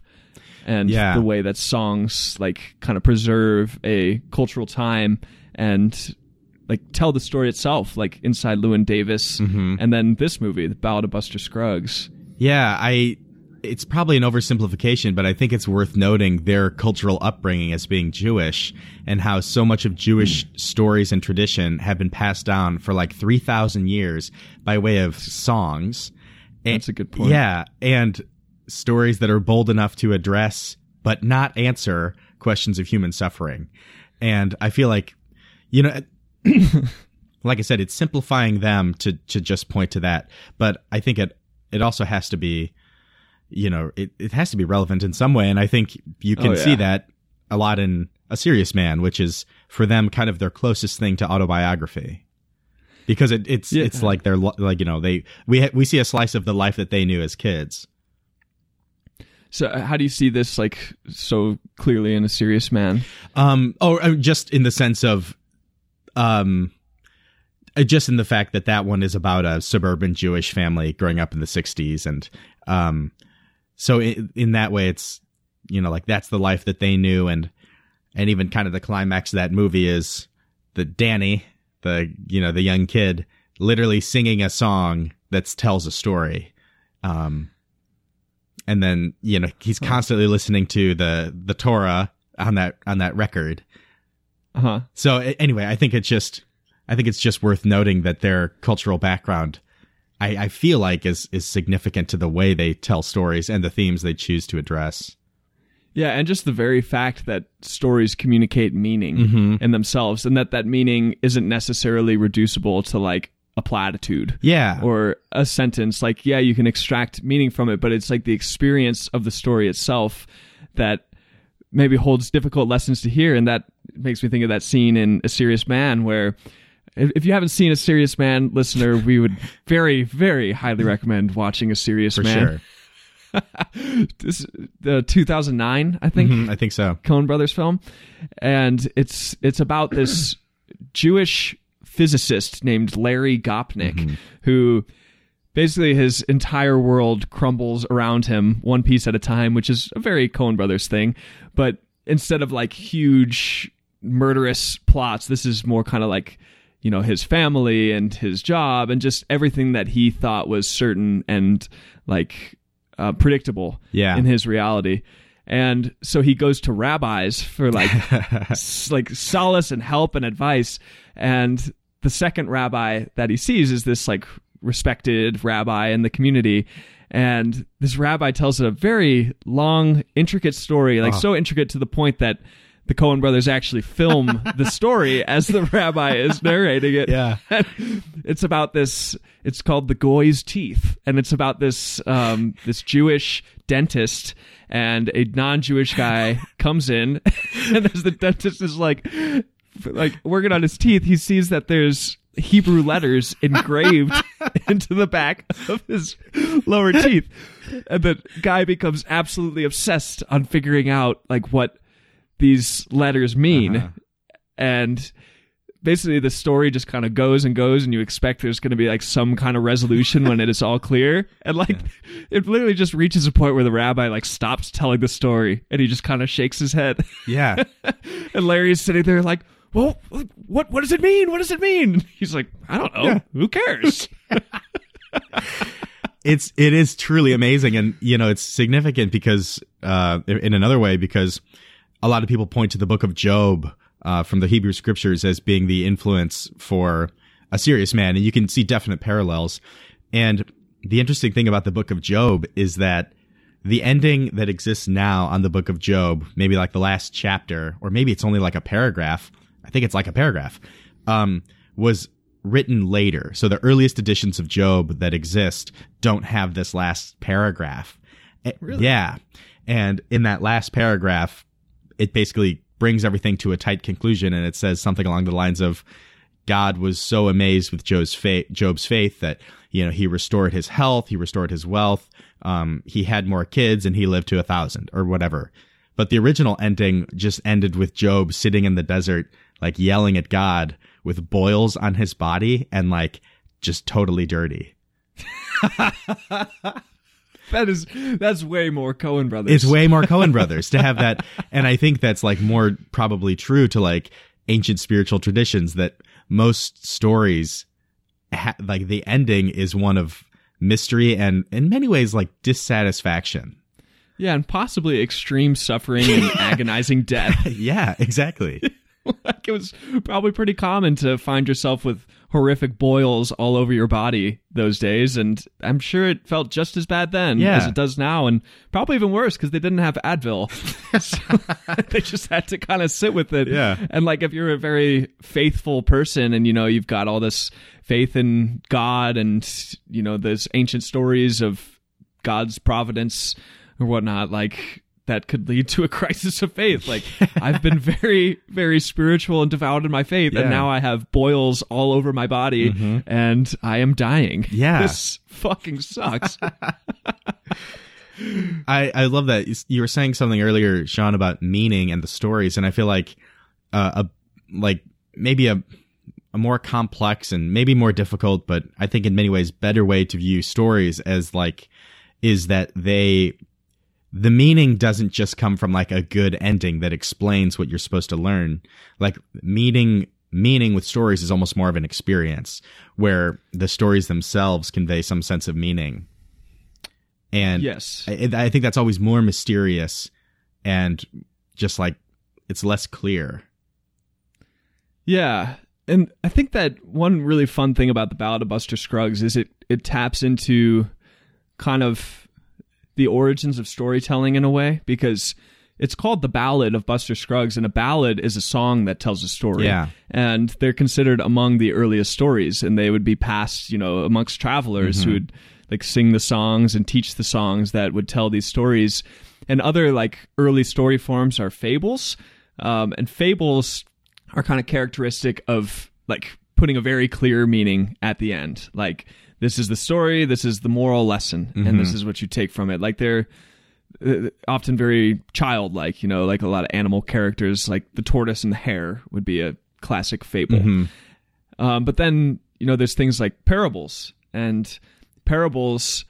and yeah. the way that songs like kind of preserve a cultural time and like tell the story itself, like Inside Llewyn Davis mm-hmm. and then this movie, The Ballad of Buster Scruggs. Yeah, I it's probably an oversimplification, but I think it's worth noting their cultural upbringing as being Jewish, and how so much of Jewish mm. stories and tradition have been passed down for like three thousand years by way of songs. And, that's a good point. Yeah. And stories that are bold enough to address, but not answer, questions of human suffering. And I feel like, you know, like I said, it's simplifying them to, to just point to that. But I think it, it also has to be, you know, it, it has to be relevant in some way. And I think you can oh, yeah. see that a lot in A Serious Man, which is for them kind of their closest thing to autobiography, because it, it's yeah. it's like they're like, you know, they we ha- we see a slice of the life that they knew as kids. So how do you see this like so clearly in A Serious Man? Um, oh, just in the sense of um, just in the fact that that one is about a suburban Jewish family growing up in the sixties, and um. So in, in that way, it's, you know, like that's the life that they knew. And and even kind of the climax of that movie is that Danny, the, you know, the young kid literally singing a song that tells a story. Um, and then, you know, he's constantly listening to the the Torah on that on that record. Uh-huh. So anyway, I think it's just I think it's just worth noting that their cultural background I, I feel like is is significant to the way they tell stories and the themes they choose to address. Yeah, and just the very fact that stories communicate meaning mm-hmm. in themselves, and that that meaning isn't necessarily reducible to like a platitude. Yeah. Or a sentence. Like, yeah, you can extract meaning from it, but it's like the experience of the story itself that maybe holds difficult lessons to hear, and that It makes me think of that scene in A Serious Man where, if you haven't seen A Serious Man, listener, we would very, very highly recommend watching A Serious For Man. For sure. This the uh, two thousand nine, I think. Mm-hmm, I think so. Coen Brothers film. And it's it's about this Jewish physicist named Larry Gopnik, mm-hmm. who basically his entire world crumbles around him one piece at a time, which is a very Coen Brothers thing. But instead of like huge murderous plots, this is more kind of like, you know, his family and his job and just everything that he thought was certain and like uh, predictable yeah. in his reality. And so he goes to rabbis for like s- like solace and help and advice. And the second rabbi that he sees is this like respected rabbi in the community. And this rabbi tells a very long, intricate story, like oh. so intricate to the point that the Coen brothers actually film the story as the rabbi is narrating it. Yeah. It's about this, it's called The Goy's Teeth. And it's about this, um, this Jewish dentist, and a non-Jewish guy comes in, and as the dentist is like, like working on his teeth, he sees that there's Hebrew letters engraved into the back of his lower teeth. And the guy becomes absolutely obsessed on figuring out like what these letters mean. Uh-huh. And basically the story just kind of goes and goes, and you expect there's going to be like some kind of resolution when it is all clear. And like, yeah. it literally just reaches a point where the rabbi like stops telling the story, and he just kind of shakes his head. Yeah. And Larry's sitting there like, well, what, what does it mean? What does it mean? And he's like, I don't know. Yeah. Who cares? It's, it is truly amazing. And you know, it's significant because, uh, in another way, because a lot of people point to the Book of Job uh, from the Hebrew scriptures as being the influence for A Serious Man. And you can see definite parallels. And the interesting thing about the Book of Job is that the ending that exists now on the Book of Job, maybe like the last chapter, or maybe it's only like a paragraph. I think it's like a paragraph, um, was written later. So the earliest editions of Job that exist don't have this last paragraph. Really? Yeah. And in that last paragraph, it basically brings everything to a tight conclusion, and it says something along the lines of, God was so amazed with Job's faith, Job's faith that, you know, he restored his health, he restored his wealth, um, he had more kids, and he lived to a thousand or whatever. But the original ending just ended with Job sitting in the desert, like yelling at God with boils on his body and like just totally dirty. That is, that's way more Coen Brothers. It's way more Coen Brothers to have that. And I think that's like more probably true to like ancient spiritual traditions, that most stories, ha- like the ending is one of mystery and in many ways like dissatisfaction. Yeah. And possibly extreme suffering and agonizing death. Yeah, exactly. Like it was probably pretty common to find yourself with horrific boils all over your body those days, and I'm sure it felt just as bad then yeah. as it does now, and probably even worse because they didn't have Advil. So they just had to kind of sit with it. Yeah. And like if you're a very faithful person and you know you've got all this faith in God and you know those ancient stories of God's providence or whatnot, like that could lead to a crisis of faith. Like I've been very, very spiritual and devout in my faith. Yeah. And now I have boils all over my body mm-hmm. and I am dying. Yeah. This fucking sucks. I I love that. You were saying something earlier, Sean, about meaning and the stories. And I feel like, uh, a, like maybe a, a more complex and maybe more difficult, but I think in many ways better way to view stories as like, is that they, the meaning doesn't just come from like a good ending that explains what you're supposed to learn. Like meaning, meaning with stories is almost more of an experience where the stories themselves convey some sense of meaning. And yes, I, I think that's always more mysterious and just like it's less clear. Yeah. And I think that one really fun thing about The Ballad of Buster Scruggs is it, it taps into kind of the origins of storytelling in a way, because it's called The Ballad of Buster Scruggs, and a ballad is a song that tells a story. Yeah. And they're considered among the earliest stories, and they would be passed, you know, amongst travelers mm-hmm. who would like sing the songs and teach the songs that would tell these stories. And other like early story forms are fables, Um, and fables are kind of characteristic of like putting a very clear meaning at the end. Like, this is the story, this is the moral lesson, mm-hmm. and this is what you take from it. Like, they're uh, often very childlike, you know, like a lot of animal characters, like the tortoise and the hare would be a classic fable. Mm-hmm. Um, but then, you know, there's things like parables, and parables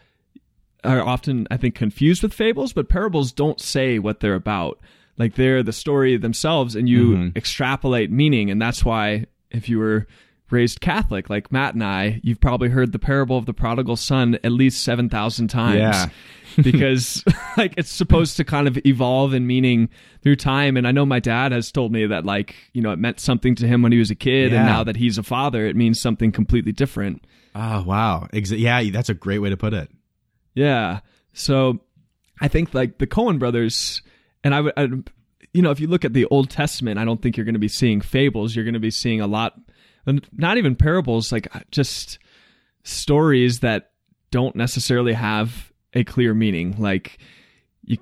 are often, I think, confused with fables, but parables don't say what they're about. Like, they're the story themselves, and you mm-hmm. extrapolate meaning. And that's why, if you were raised Catholic, like Matt and I, you've probably heard the parable of the prodigal son at least seven thousand times. Yeah. Because like, it's supposed to kind of evolve in meaning through time. And I know my dad has told me that, like, you know, it meant something to him when he was a kid. Yeah. And now that he's a father, it means something completely different. Oh, wow. Ex- yeah, that's a great way to put it. Yeah. So I think like the Coen brothers, and I would, I, you know, if you look at the Old Testament, I don't think you're going to be seeing fables. You're going to be seeing a lot, not even parables, like just stories that don't necessarily have a clear meaning. Like, you,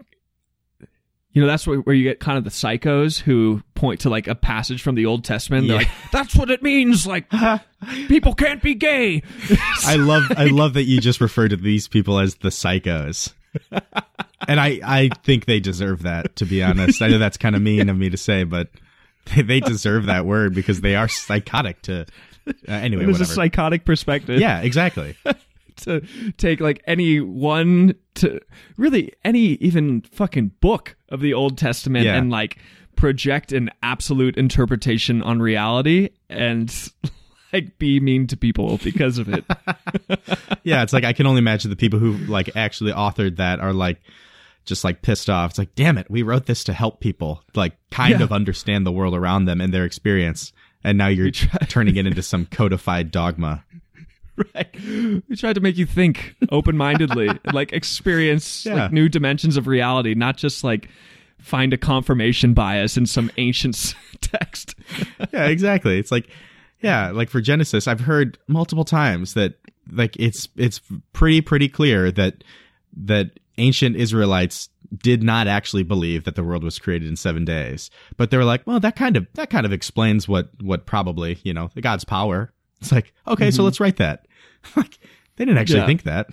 you know, that's where, where you get kind of the psychos who point to like a passage from the Old Testament. Yeah. They're like, that's what it means. Like, people can't be gay. I love, I love that you just refer to these people as the psychos. And I, I think they deserve that, to be honest. I know that's kind of mean of me to say, but they, they deserve that word because they are psychotic to, uh, anyway, whatever. It's a psychotic perspective. Yeah, exactly. To take like any one, to really any even fucking book of the Old Testament yeah. and like project an absolute interpretation on reality and like be mean to people because of it. Yeah, it's like I can only imagine the people who like actually authored that are like just like pissed off. It's like, damn it, we wrote this to help people like kind yeah. of understand the world around them and their experience, and now you're turning it into some codified dogma. Right. We tried to make you think open-mindedly, and, like experience yeah. like new dimensions of reality, not just like find a confirmation bias in some ancient text. Yeah, exactly. It's like, yeah, like for Genesis, I've heard multiple times that like it's it's pretty pretty clear that that ancient Israelites did not actually believe that the world was created in seven days, but they were like, well, that kind of that kind of explains what what probably, you know, the God's power. It's like, okay, mm-hmm. so let's write that. Like, they didn't actually yeah. think that.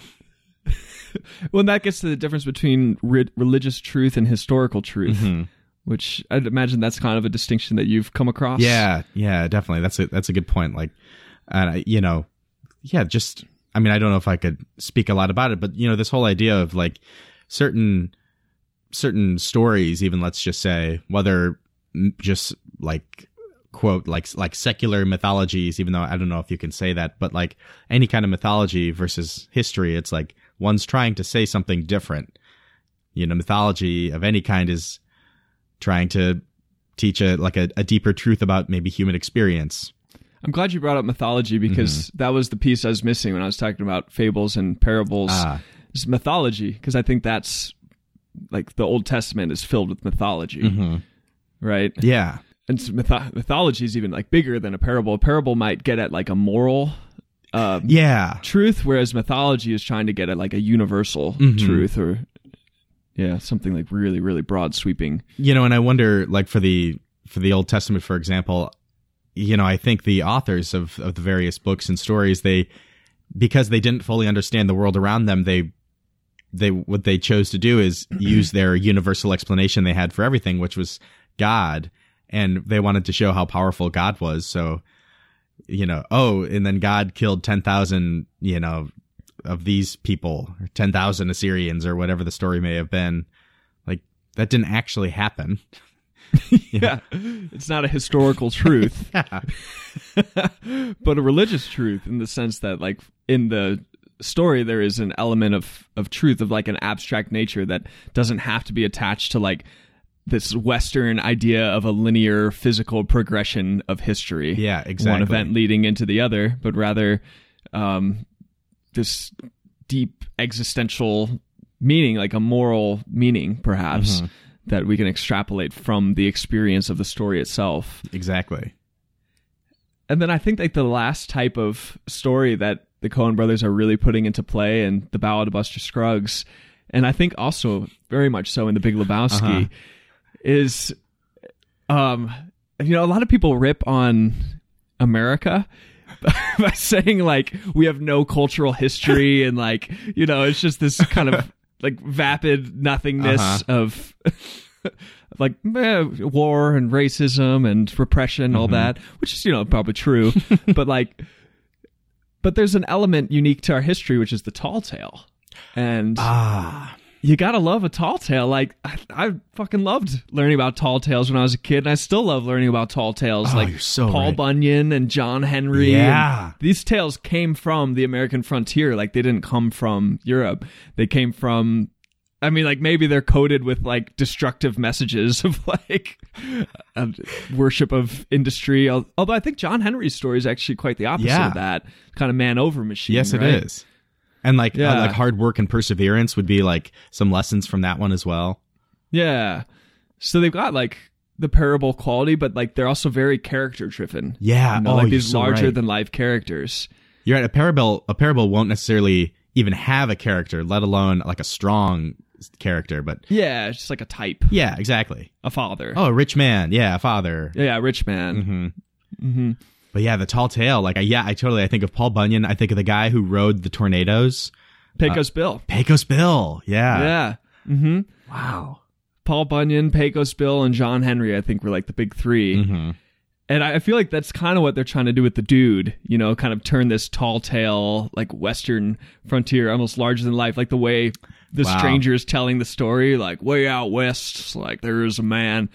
Well, and that gets to the difference between re- religious truth and historical truth, mm-hmm. which I'd imagine that's kind of a distinction that you've come across. Yeah, yeah, definitely. That's a that's a good point. Like, uh, you know, yeah, just, I mean, I don't know if I could speak a lot about it, but, you know, this whole idea of like certain certain stories, even let's just say, whether just like, quote, like like secular mythologies, even though I don't know if you can say that, but like any kind of mythology versus history, it's like one's trying to say something different. You know, mythology of any kind is trying to teach a like a, a deeper truth about maybe human experience. I'm glad you brought up mythology because mm-hmm. that was the piece I was missing when I was talking about fables and parables. Ah. It's mythology, because I think that's like the Old Testament is filled with mythology, mm-hmm. right? Yeah. And myth- mythology is even like bigger than a parable. A parable might get at like a moral um, yeah. truth, whereas mythology is trying to get at like a universal mm-hmm. truth or yeah, something like really, really broad sweeping. You know, and I wonder like for the for the Old Testament, for example, you know, I think the authors of, of the various books and stories, they because they didn't fully understand the world around them, they they what they chose to do is use their universal explanation they had for everything, which was God. And they wanted to show how powerful God was. So, you know, oh, and then God killed ten thousand, you know, of these people, or ten thousand Assyrians or whatever the story may have been. Like, that didn't actually happen. Yeah. Know? It's not a historical truth, but a religious truth in the sense that, like, in the story, there is an element of, of truth of like an abstract nature that doesn't have to be attached to like this Western idea of a linear physical progression of history. Yeah, exactly. One event leading into the other, but rather um, this deep existential meaning, like a moral meaning, perhaps, mm-hmm. that we can extrapolate from the experience of the story itself. Exactly. And then I think like the last type of story that the Coen brothers are really putting into play in The Ballad of Buster Scruggs, and I think also very much so in The Big Lebowski, uh-huh. is um, you know, a lot of people rip on America by saying, like, we have no cultural history and, like, you know, it's just this kind of, like, vapid nothingness uh-huh. of... like eh, war and racism and repression, all mm-hmm. that, which is, you know, probably true. but like, but there's an element unique to our history, which is the tall tale. And ah. you got to love a tall tale. Like I, I fucking loved learning about tall tales when I was a kid. And I still love learning about tall tales. Oh, like so Paul right. Bunyan and John Henry. Yeah. And these tales came from the American frontier. Like they didn't come from Europe. They came from, I mean, like, maybe they're coded with, like, destructive messages of, like, um, worship of industry. Although I think John Henry's story is actually quite the opposite yeah. of that. Kind of man over machine, Yes, it right? is. And, like, yeah. uh, like, hard work and perseverance would be, like, some lessons from that one as well. Yeah. So they've got, like, the parable quality, but, like, they're also very character-driven. Yeah. You know, oh, like, these so larger-than-life right. characters. You're right. A parable, a parable won't necessarily even have a character, let alone, like, a strong character, but yeah, it's just like a type. Yeah, exactly. A father. Oh, a rich man. Yeah, a father. Yeah, a rich man. Mm-hmm. Mm-hmm. But yeah, the tall tale. Like, I, yeah, I totally. I think of Paul Bunyan. I think of the guy who rode the tornadoes. Pecos uh, Bill. Pecos Bill. Yeah. Yeah. Mm-hmm. Wow. Paul Bunyan, Pecos Bill, and John Henry, I think, were like the big three. Mm-hmm. And I feel like that's kind of what they're trying to do with The Dude, you know, kind of turn this tall tale, like Western frontier, almost larger than life, like the way the wow. stranger is telling the story, like way out west, like there is a man.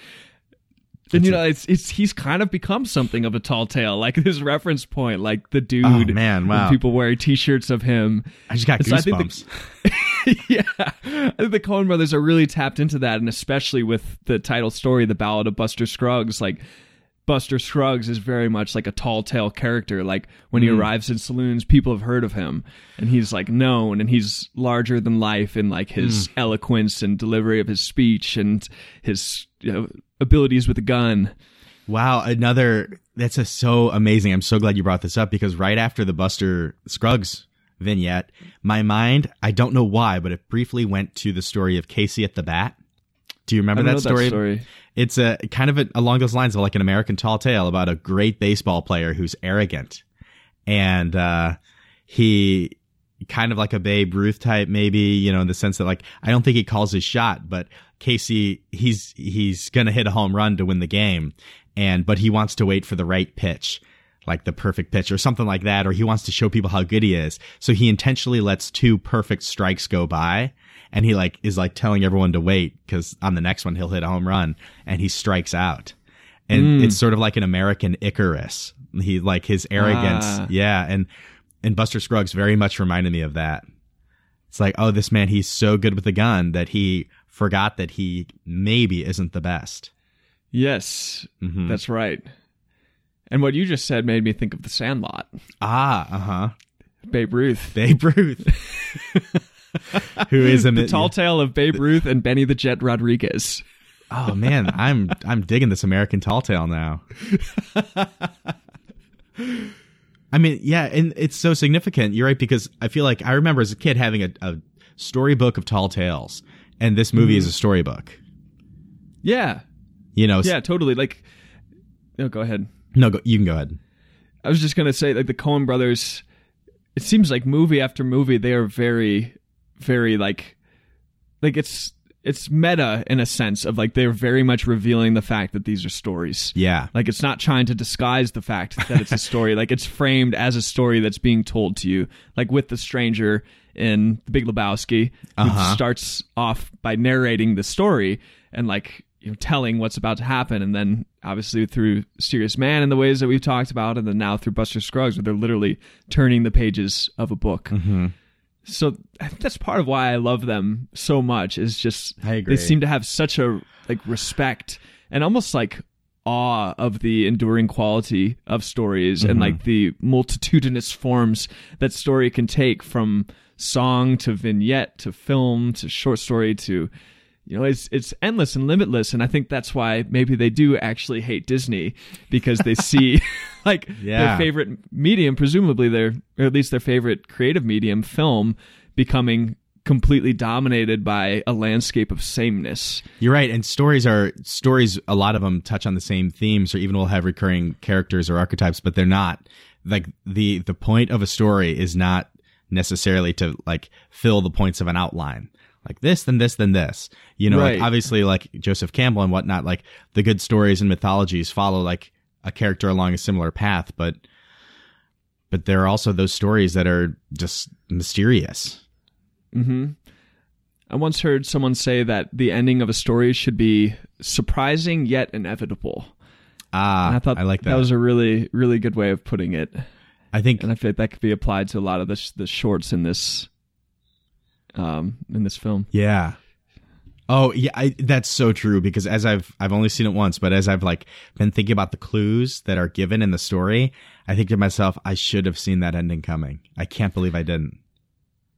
And, it's you know, a, it's it's he's kind of become something of a tall tale, like his reference point, like The Dude. Oh, man, wow. People wearing T-shirts of him. I just got so goosebumps. I think the, yeah. I think the Coen brothers are really tapped into that, and especially with the title story, The Ballad of Buster Scruggs, like... Buster Scruggs is very much like a tall tale character. Like when he mm. arrives in saloons, people have heard of him and he's like known and he's larger than life in like his mm. eloquence and delivery of his speech and his, you know, abilities with a gun. Wow. Another, that's a, so amazing. I'm so glad you brought this up because right after the Buster Scruggs vignette, my mind, I don't know why, but it briefly went to the story of Casey at the Bat. Do you remember that story? that story? It's a kind of a, along those lines of like an American tall tale about a great baseball player who's arrogant. And uh, he kind of like a Babe Ruth type, maybe, you know, in the sense that like I don't think he calls his shot, but Casey, he's he's going to hit a home run to win the game. And but he wants to wait for the right pitch, like the perfect pitch or something like that. Or he wants to show people how good he is. So he intentionally lets two perfect strikes go by. And he like is like telling everyone to wait because on the next one he'll hit a home run and he strikes out. And mm. it's sort of like an American Icarus. He like his arrogance. Ah. Yeah. And and Buster Scruggs very much reminded me of that. It's like, oh, this man, he's so good with a gun that he forgot that he maybe isn't the best. Yes, mm-hmm. that's right. And what you just said made me think of The Sandlot. Ah, uh-huh. Babe Ruth. Babe Ruth. Who is a the tall tale of Babe Ruth and Benny the Jet Rodriguez. Oh man, I'm I'm digging this American tall tale now. I mean, yeah, and it's so significant. You're right because I feel like I remember as a kid having a, a storybook of tall tales, and this movie mm. is a storybook. Yeah, you know. Yeah, totally. Like, no, go ahead. No, go, you can go ahead. I was just gonna say, like the Coen brothers. It seems like movie after movie, they are very. very like like it's it's meta in a sense of like they're very much revealing the fact that these are stories. Yeah, like it's not trying to disguise the fact that it's a story. Like it's framed as a story that's being told to you, like with the stranger in The Big Lebowski, who uh-huh. starts off by narrating the story and like, you know, telling what's about to happen. And then obviously through Serious Man and the ways that we've talked about, and then now through Buster Scruggs, where they're literally turning the pages of a book. Mm-hmm. So I think that's part of why I love them so much, is just I agree. They seem to have such a like respect and almost like awe of the enduring quality of stories mm-hmm. and like the multitudinous forms that story can take, from song to vignette to film to short story to, you know, it's it's endless and limitless. And I think that's why maybe they do actually hate Disney, because they see like yeah. their favorite medium, presumably their, or at least their favorite creative medium, film, becoming completely dominated by a landscape of sameness. You're right. And stories are stories. A lot of them touch on the same themes, or even will have recurring characters or archetypes, but they're not like the, the point of a story is not necessarily to like fill the points of an outline. Like this, then this, then this, you know, right. Like obviously like Joseph Campbell and whatnot, like the good stories and mythologies follow like a character along a similar path, but, but there are also those stories that are just mysterious. Mm-hmm. I once heard someone say that the ending of a story should be surprising yet inevitable. Ah, and I thought I like that. That was a really, really good way of putting it. I think, and I feel like that could be applied to a lot of the, the shorts in this, um, in this film. Yeah. Oh yeah. I, that's so true, because as I've, I've only seen it once, but as I've like been thinking about the clues that are given in the story, I think to myself, I should have seen that ending coming. I can't believe I didn't.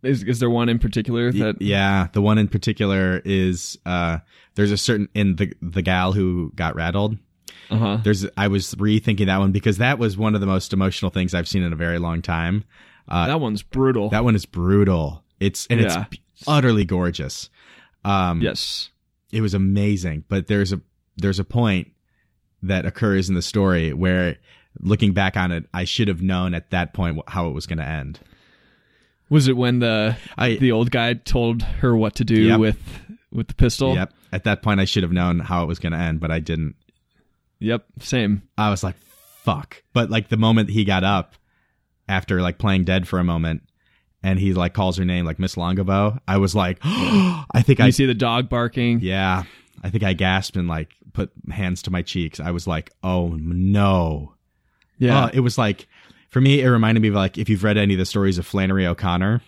Is is there one in particular that? Yeah, the one in particular is uh, there's a certain in the the gal who got rattled. Uh-huh. There's I was rethinking that one because that was one of the most emotional things I've seen in a very long time. Uh, that one's brutal. That one is brutal. It's and yeah. It's utterly gorgeous. Um, yes, it was amazing. But there's a there's a point that occurs in the story where, looking back on it, I should have known at that point how it was going to end. Was it when the I, the old guy told her what to do yep. with with the pistol? Yep. At that point, I should have known how it was going to end, but I didn't. Yep. Same. I was like, fuck. But like the moment he got up after like playing dead for a moment and he like calls her name like Miss Longabow, I was like, oh, I think you I... You see the dog barking? Yeah. I think I gasped and like put hands to my cheeks. I was like, oh, no. Yeah. Uh, it was like... For me, it reminded me of like if you've read any of the stories of Flannery O'Connor,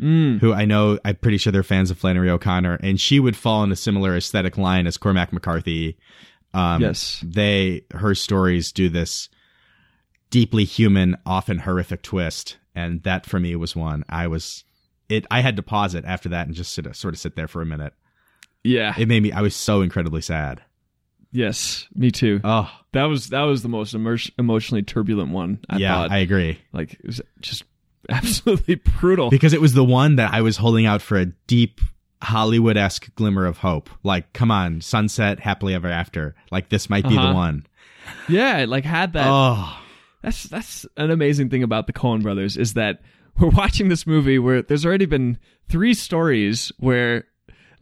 mm. who I know I'm pretty sure they're fans of Flannery O'Connor, and she would fall in a similar aesthetic line as Cormac McCarthy. Um, yes, they her stories do this deeply human, often horrific twist, and that for me was one. I was it. I had to pause it after that and just sit, sort of sit there for a minute. Yeah, it made me. I was so incredibly sad. Yes, me too. Oh, that was that was the most immer- emotionally turbulent one. I yeah, thought. I agree. Like it was just absolutely brutal because it was the one that I was holding out for a deep Hollywood-esque glimmer of hope. Like, come on, sunset, happily ever after. Like this might be uh-huh. the one. Yeah, it like had that. Oh, that's that's an amazing thing about the Coen brothers is that we're watching this movie where there's already been three stories where.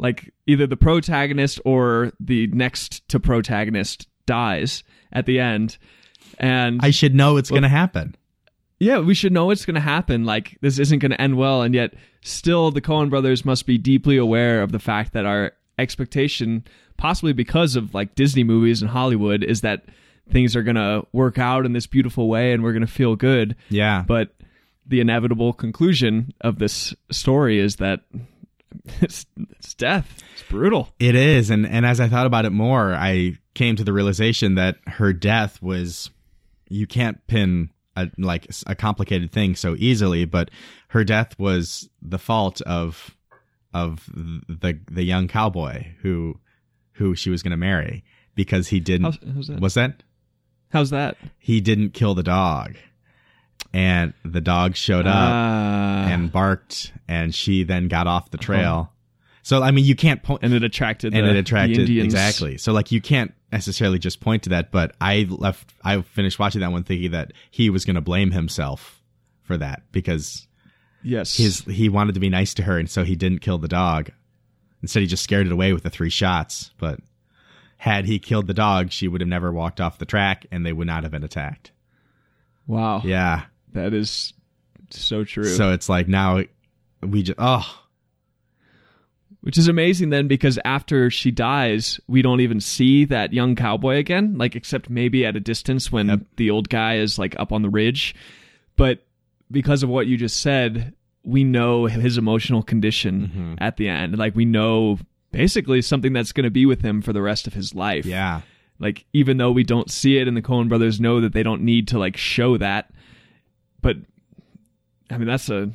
Like either the protagonist or the next to protagonist dies at the end. And I should know it's well, going to happen. Yeah, we should know it's going to happen. Like this isn't going to end well. And yet still the Coen brothers must be deeply aware of the fact that our expectation, possibly because of like Disney movies and Hollywood, is that things are going to work out in this beautiful way and we're going to feel good. Yeah. But the inevitable conclusion of this story is that It's, it's death. It's brutal. It is. And and as I thought about it more, I came to the realization that her death was, you can't pin a, like a complicated thing so easily, but her death was the fault of of the the young cowboy who who she was going to marry because he didn't. How's, how's that? What's that? How's that? He didn't kill the dog. And the dog showed up uh, and barked, and she then got off the trail. Uh-huh. So, I mean, you can't point... And it attracted and the, it attracted, the Indians. Exactly. So, like, you can't necessarily just point to that, but I left... I finished watching that one thinking that he was going to blame himself for that because yes, his he wanted to be nice to her, and so he didn't kill the dog. Instead, he just scared it away with the three shots. But had he killed the dog, she would have never walked off the track, and they would not have been attacked. Wow. Yeah. That is so true. So it's like now we just, oh. Which is amazing then because after she dies, we don't even see that young cowboy again, like except maybe at a distance when yep. the old guy is like up on the ridge. But because of what you just said, we know his emotional condition mm-hmm. at the end. Like we know basically something that's going to be with him for the rest of his life. Yeah. Like even though we don't see it and the Coen brothers know that they don't need to like show that. But I mean, that's a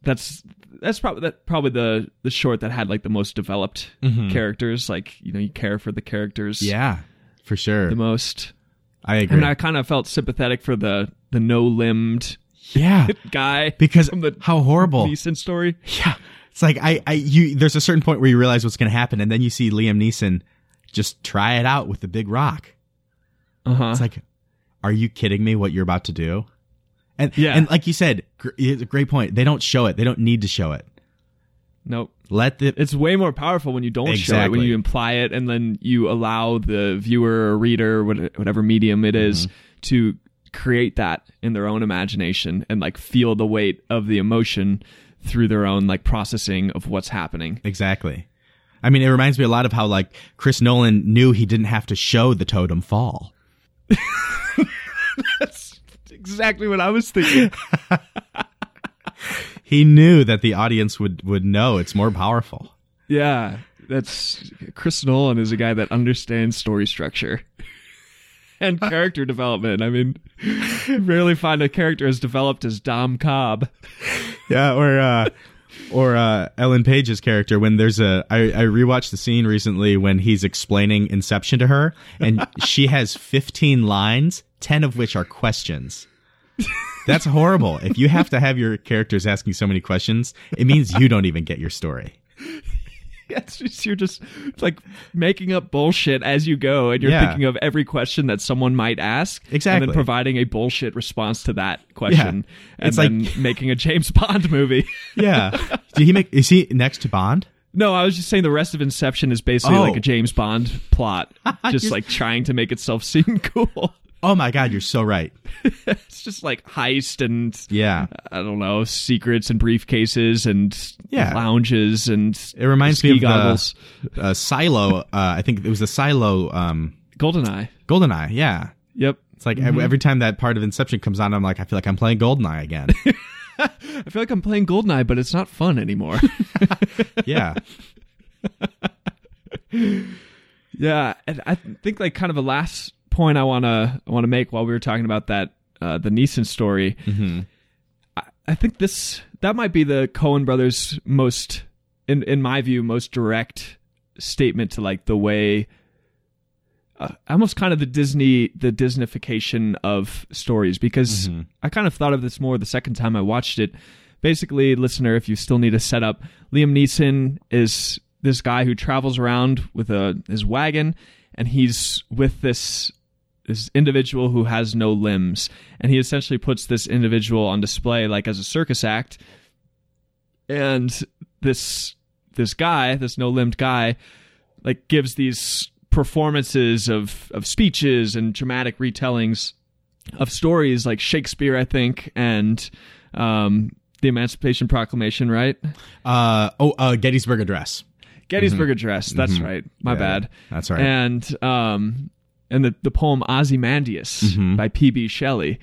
that's that's probably that probably the, the short that had like the most developed mm-hmm. characters. Like, you know, you care for the characters. Yeah, for sure. The most. I agree. And I kind of felt sympathetic for the, the no limbed yeah. guy. Because from the how horrible. Neeson story. Yeah. It's like I, I, you. There's a certain point where you realize what's going to happen, and then you see Liam Neeson just try it out with the big rock. Uh-huh. It's like, are you kidding me? What you're about to do? And yeah. and like you said, gr- it's a great point. They don't show it. They don't need to show it. Nope. Let the it's way more powerful when you don't exactly. show it, when you imply it, and then you allow the viewer or reader, whatever medium it is, mm-hmm. to create that in their own imagination and like feel the weight of the emotion through their own like processing of what's happening. Exactly. I mean, it reminds me a lot of how like Chris Nolan knew he didn't have to show the totem fall. That's exactly what I was thinking. He knew that the audience would, would know it's more powerful. Yeah, that's Chris Nolan is a guy that understands story structure and character development. I mean, you rarely find a character as developed as Dom Cobb. Yeah, or uh, or uh, Ellen Page's character. When there's a, I, I rewatched the scene recently when he's explaining Inception to her, and she has fifteen lines, ten of which are questions. That's horrible. If you have to have your characters asking so many questions, it means you don't even get your story. Yeah, it's just, you're just like making up bullshit as you go, and you're yeah. thinking of every question that someone might ask, exactly, and then providing a bullshit response to that question, yeah. and it's then like making a James Bond movie. Yeah, did he make? Is he next to Bond? No, I was just saying the rest of Inception is basically oh. like a James Bond plot, just like trying to make itself seem cool. Oh my God, you're so right. It's just like heist and yeah, I don't know, secrets and briefcases and yeah. lounges and it reminds ski me of goggles. The uh, Silo. Uh, I think it was the Silo. Um, Goldeneye. Goldeneye. Yeah. Yep. It's like mm-hmm. every, every time that part of Inception comes on, I'm like, I feel like I'm playing Goldeneye again. I feel like I'm playing Goldeneye, but it's not fun anymore. Yeah. Yeah, and I think like kind of a last point I want to I want to make while we were talking about that uh, the Neeson story. Mm-hmm. I, I think this that might be the Coen brothers' most, in in my view, most direct statement to like the way, uh, almost kind of the Disney the Disneyfication of stories. Because mm-hmm. I kind of thought of this more the second time I watched it. Basically, listener, if you still need a setup, Liam Neeson is this guy who travels around with a his wagon, and he's with this. this individual who has no limbs, and he essentially puts this individual on display like as a circus act. And this, this guy, this no limbed guy, like gives these performances of, of speeches and dramatic retellings of stories like Shakespeare, I think. And, um, the Emancipation Proclamation, right? Uh, Oh, uh, Gettysburg Address, Gettysburg mm-hmm. Address. That's mm-hmm. right. My yeah, bad. That's right. And, um, and the, the poem Ozymandias mm-hmm. by P B Shelley.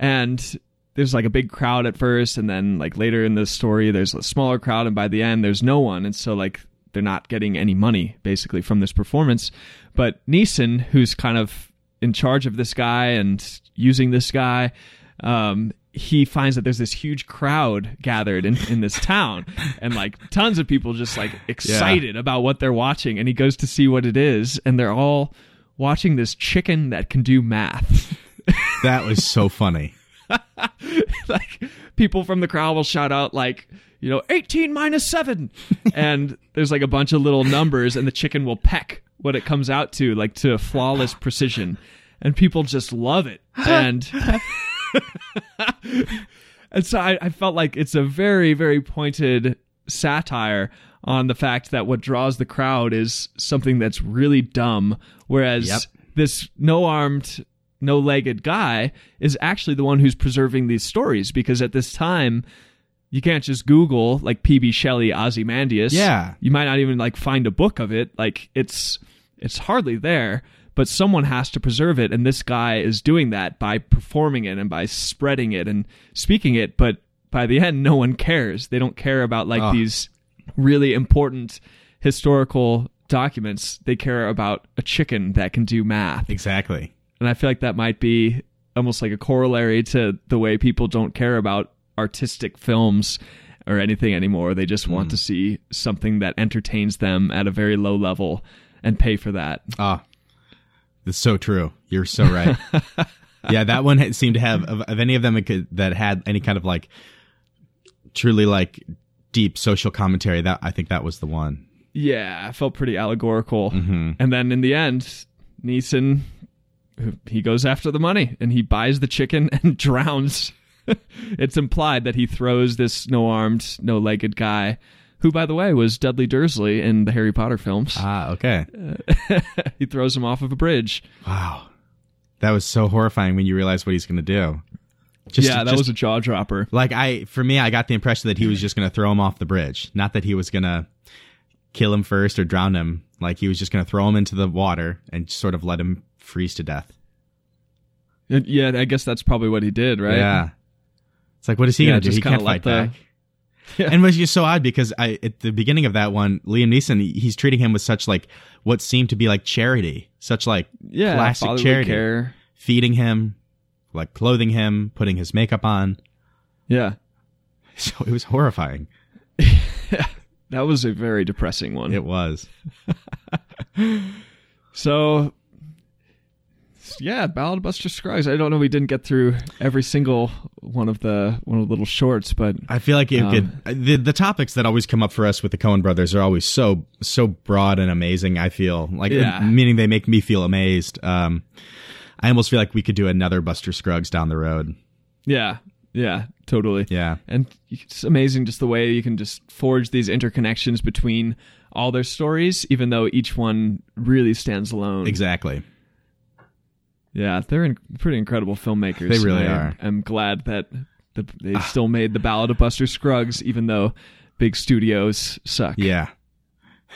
And there's like a big crowd at first, and then like later in the story, there's a smaller crowd, and by the end, there's no one. And so like they're not getting any money basically from this performance. But Neeson, who's kind of in charge of this guy and using this guy, um, he finds that there's this huge crowd gathered in, in this town and like tons of people just like excited yeah. about what they're watching. And he goes to see what it is, and they're all watching this chicken that can do math. That was so funny. Like people from the crowd will shout out like, you know, eighteen minus seven. And there's like a bunch of little numbers, and the chicken will peck what it comes out to, like to flawless precision. And people just love it. And and so I, I felt like it's a very, very pointed satire on the fact that what draws the crowd is something that's really dumb, whereas yep. this no-armed, no-legged guy is actually the one who's preserving these stories, because at this time, you can't just Google, like, P B Shelley Ozymandias. Yeah. You might not even, like, find a book of it. Like, it's it's hardly there, but someone has to preserve it, and this guy is doing that by performing it and by spreading it and speaking it, but by the end, no one cares. They don't care about, like, oh. these really important historical documents. They care about a chicken that can do math. Exactly. And I feel like that might be almost like a corollary to the way people don't care about artistic films or anything anymore. They just want mm. to see something that entertains them at a very low level and pay for that. Ah, that's so true. You're so right. Yeah, that one seemed to have, of, of any of them that had any kind of like truly like deep social commentary. That I think that was the one. Yeah, I felt pretty allegorical. Mm-hmm. And then in the end, Neeson, he goes after the money and he buys the chicken and drowns. It's implied that he throws this no-armed, no-legged guy, who, by the way, was Dudley Dursley in the Harry Potter films. Ah, okay. Uh, he throws him off of a bridge. Wow. That was so horrifying when you realize what he's going to do. Just, yeah, that just, was a jaw dropper. Like, I, for me, I got the impression that he was just going to throw him off the bridge. Not that he was going to kill him first or drown him. Like, he was just going to throw him into the water and sort of let him freeze to death. Yeah, I guess that's probably what he did, right? Yeah. It's like, what is he yeah, going to do? He can't fight the... back. Yeah. And it was just so odd because I, at the beginning of that one, Liam Neeson, he's treating him with such like what seemed to be like charity, such like yeah, classic charity, care. Feeding him, like clothing him, putting his makeup on. Yeah. So it was horrifying. That was a very depressing one. It was. So, yeah, Ballad of Buster Scruggs. I don't know. We didn't get through every single one of the one of the little shorts, but I feel like it um, could, the the topics that always come up for us with the Coen brothers are always so so broad and amazing. I feel like, yeah. meaning they make me feel amazed. Um, I almost feel like we could do another Buster Scruggs down the road. Yeah, yeah, totally. Yeah, and it's amazing just the way you can just forge these interconnections between all their stories, even though each one really stands alone. Exactly. Yeah, they're in pretty incredible filmmakers. They really I, are. I'm glad that the, they still made the Ballad of Buster Scruggs, even though big studios suck. Yeah.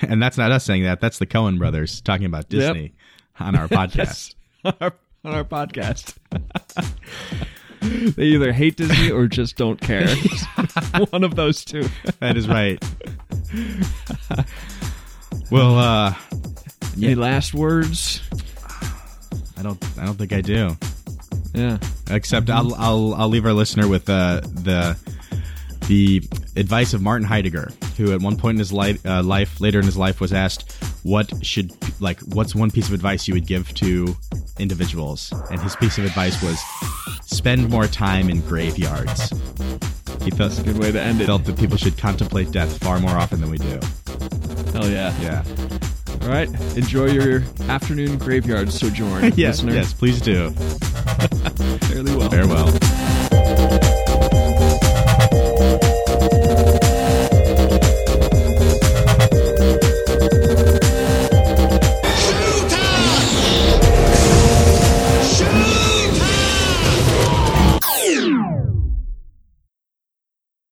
And that's not us saying that. That's the Coen brothers talking about Disney yep. on our podcast. Yes, on, our, on our podcast. They either hate Disney or just don't care. One of those two. That is right. Well, uh... yeah. Any last words? I don't. I don't think I do. Yeah. Except I'll. I'll. I'll leave our listener with uh, the the advice of Martin Heidegger, who at one point in his life, uh, life later in his life, was asked, "What should like? What's one piece of advice you would give to individuals?" And his piece of advice was, "Spend more time in graveyards." He felt that's a good way to end it. Felt that people should contemplate death far more often than we do. Hell yeah. Yeah. All right. Enjoy your afternoon graveyard sojourn, yes, listener. Yes, please do. Fairly well. Farewell.